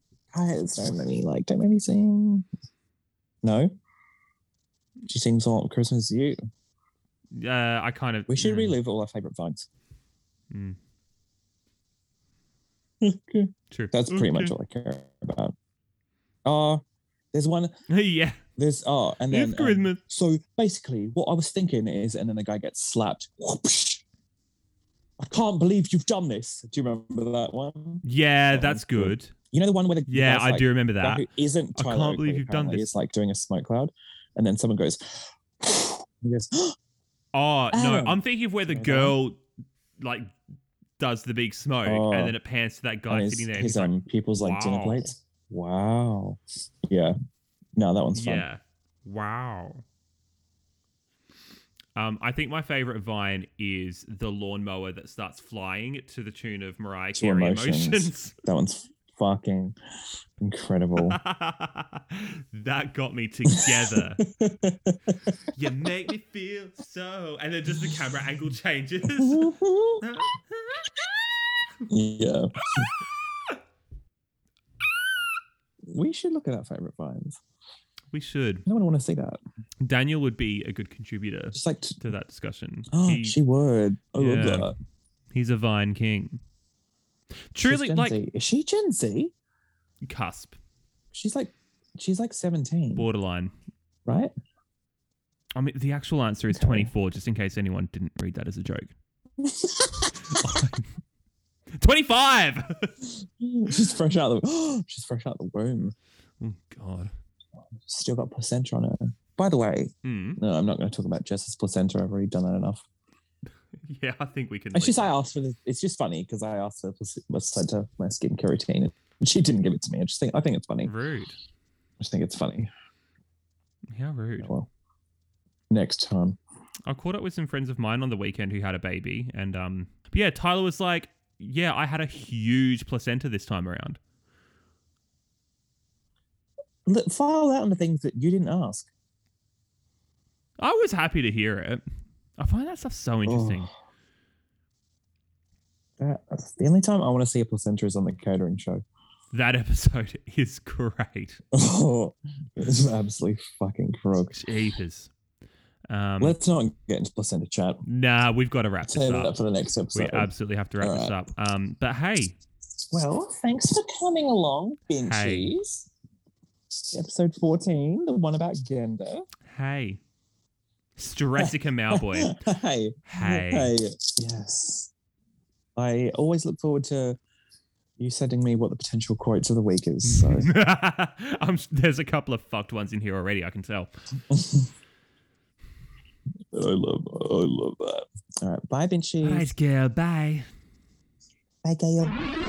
Don't make me sing. No? She sings all Christmas You. I kind of... We should relive all our favourite Vines. Mm. Okay. True. That's pretty much all I care about. There's one... Yeah. There's... and then... Christmas. So, basically, what I was thinking is... And then the guy gets slapped. Whoosh. I can't believe you've done this. Do you remember that one? Yeah, that's good. You know the one where the guy's like, I do remember that. Who isn't Tyler, I can't believe you've done this. It's like doing a smoke cloud, and then someone goes. He goes. Oh no! I'm thinking of where the girl like does the big smoke, and then it pans to that guy sitting there. His like, people's like dinner plates. Wow. Yeah. No, that one's fun. Yeah. Wow. I think my favorite Vine is the lawnmower that starts flying to the tune of Mariah Carey Emotions. That one's fucking incredible. That got me together. You make me feel so... And then just the camera angle changes. Yeah. We should look at our favorite Vines. We should. No one want to see that. Daniel would be a good contributor to that discussion. Oh, she would. I love that. He's a Vine king. Truly, Gen Z. Is she Gen Z? Cusp. She's like 17. Borderline. Right? I mean, the actual answer is 24, just in case anyone didn't read that as a joke. 25! She's fresh out the womb. Oh, God. Still got placenta on her. By the way, no, I'm not going to talk about Jess's placenta. I've already done that enough. Yeah, I think we can. It's just I asked for this. It's just funny because I asked for placenta for my skincare routine, and she didn't give it to me. I think it's funny. Rude. I just think it's funny. How rude. Well, next time. I caught up with some friends of mine on the weekend who had a baby, and but yeah, Tyler was like, "Yeah, I had a huge placenta this time around." File out on the things that you didn't ask. I was happy to hear it. I find that stuff so interesting. That's the only time I want to see a placenta is on the catering show. That episode is great. Oh, it's absolutely fucking crook. Jeepers. Let's not get into placenta chat. Nah, we've got to wrap this up for the next episode. We absolutely have to wrap this up. But hey. Well, thanks for coming along, Benchies. Hey. Episode 14, the one about gender. Hey. Stressica Malboy. Hey. Yes. I always look forward to You sending me what the potential quotes of the week is. So. There's a couple of fucked ones in here already, I can tell. I love that. All right, bye, Vinci. Bye, girl. Bye. Bye, girl.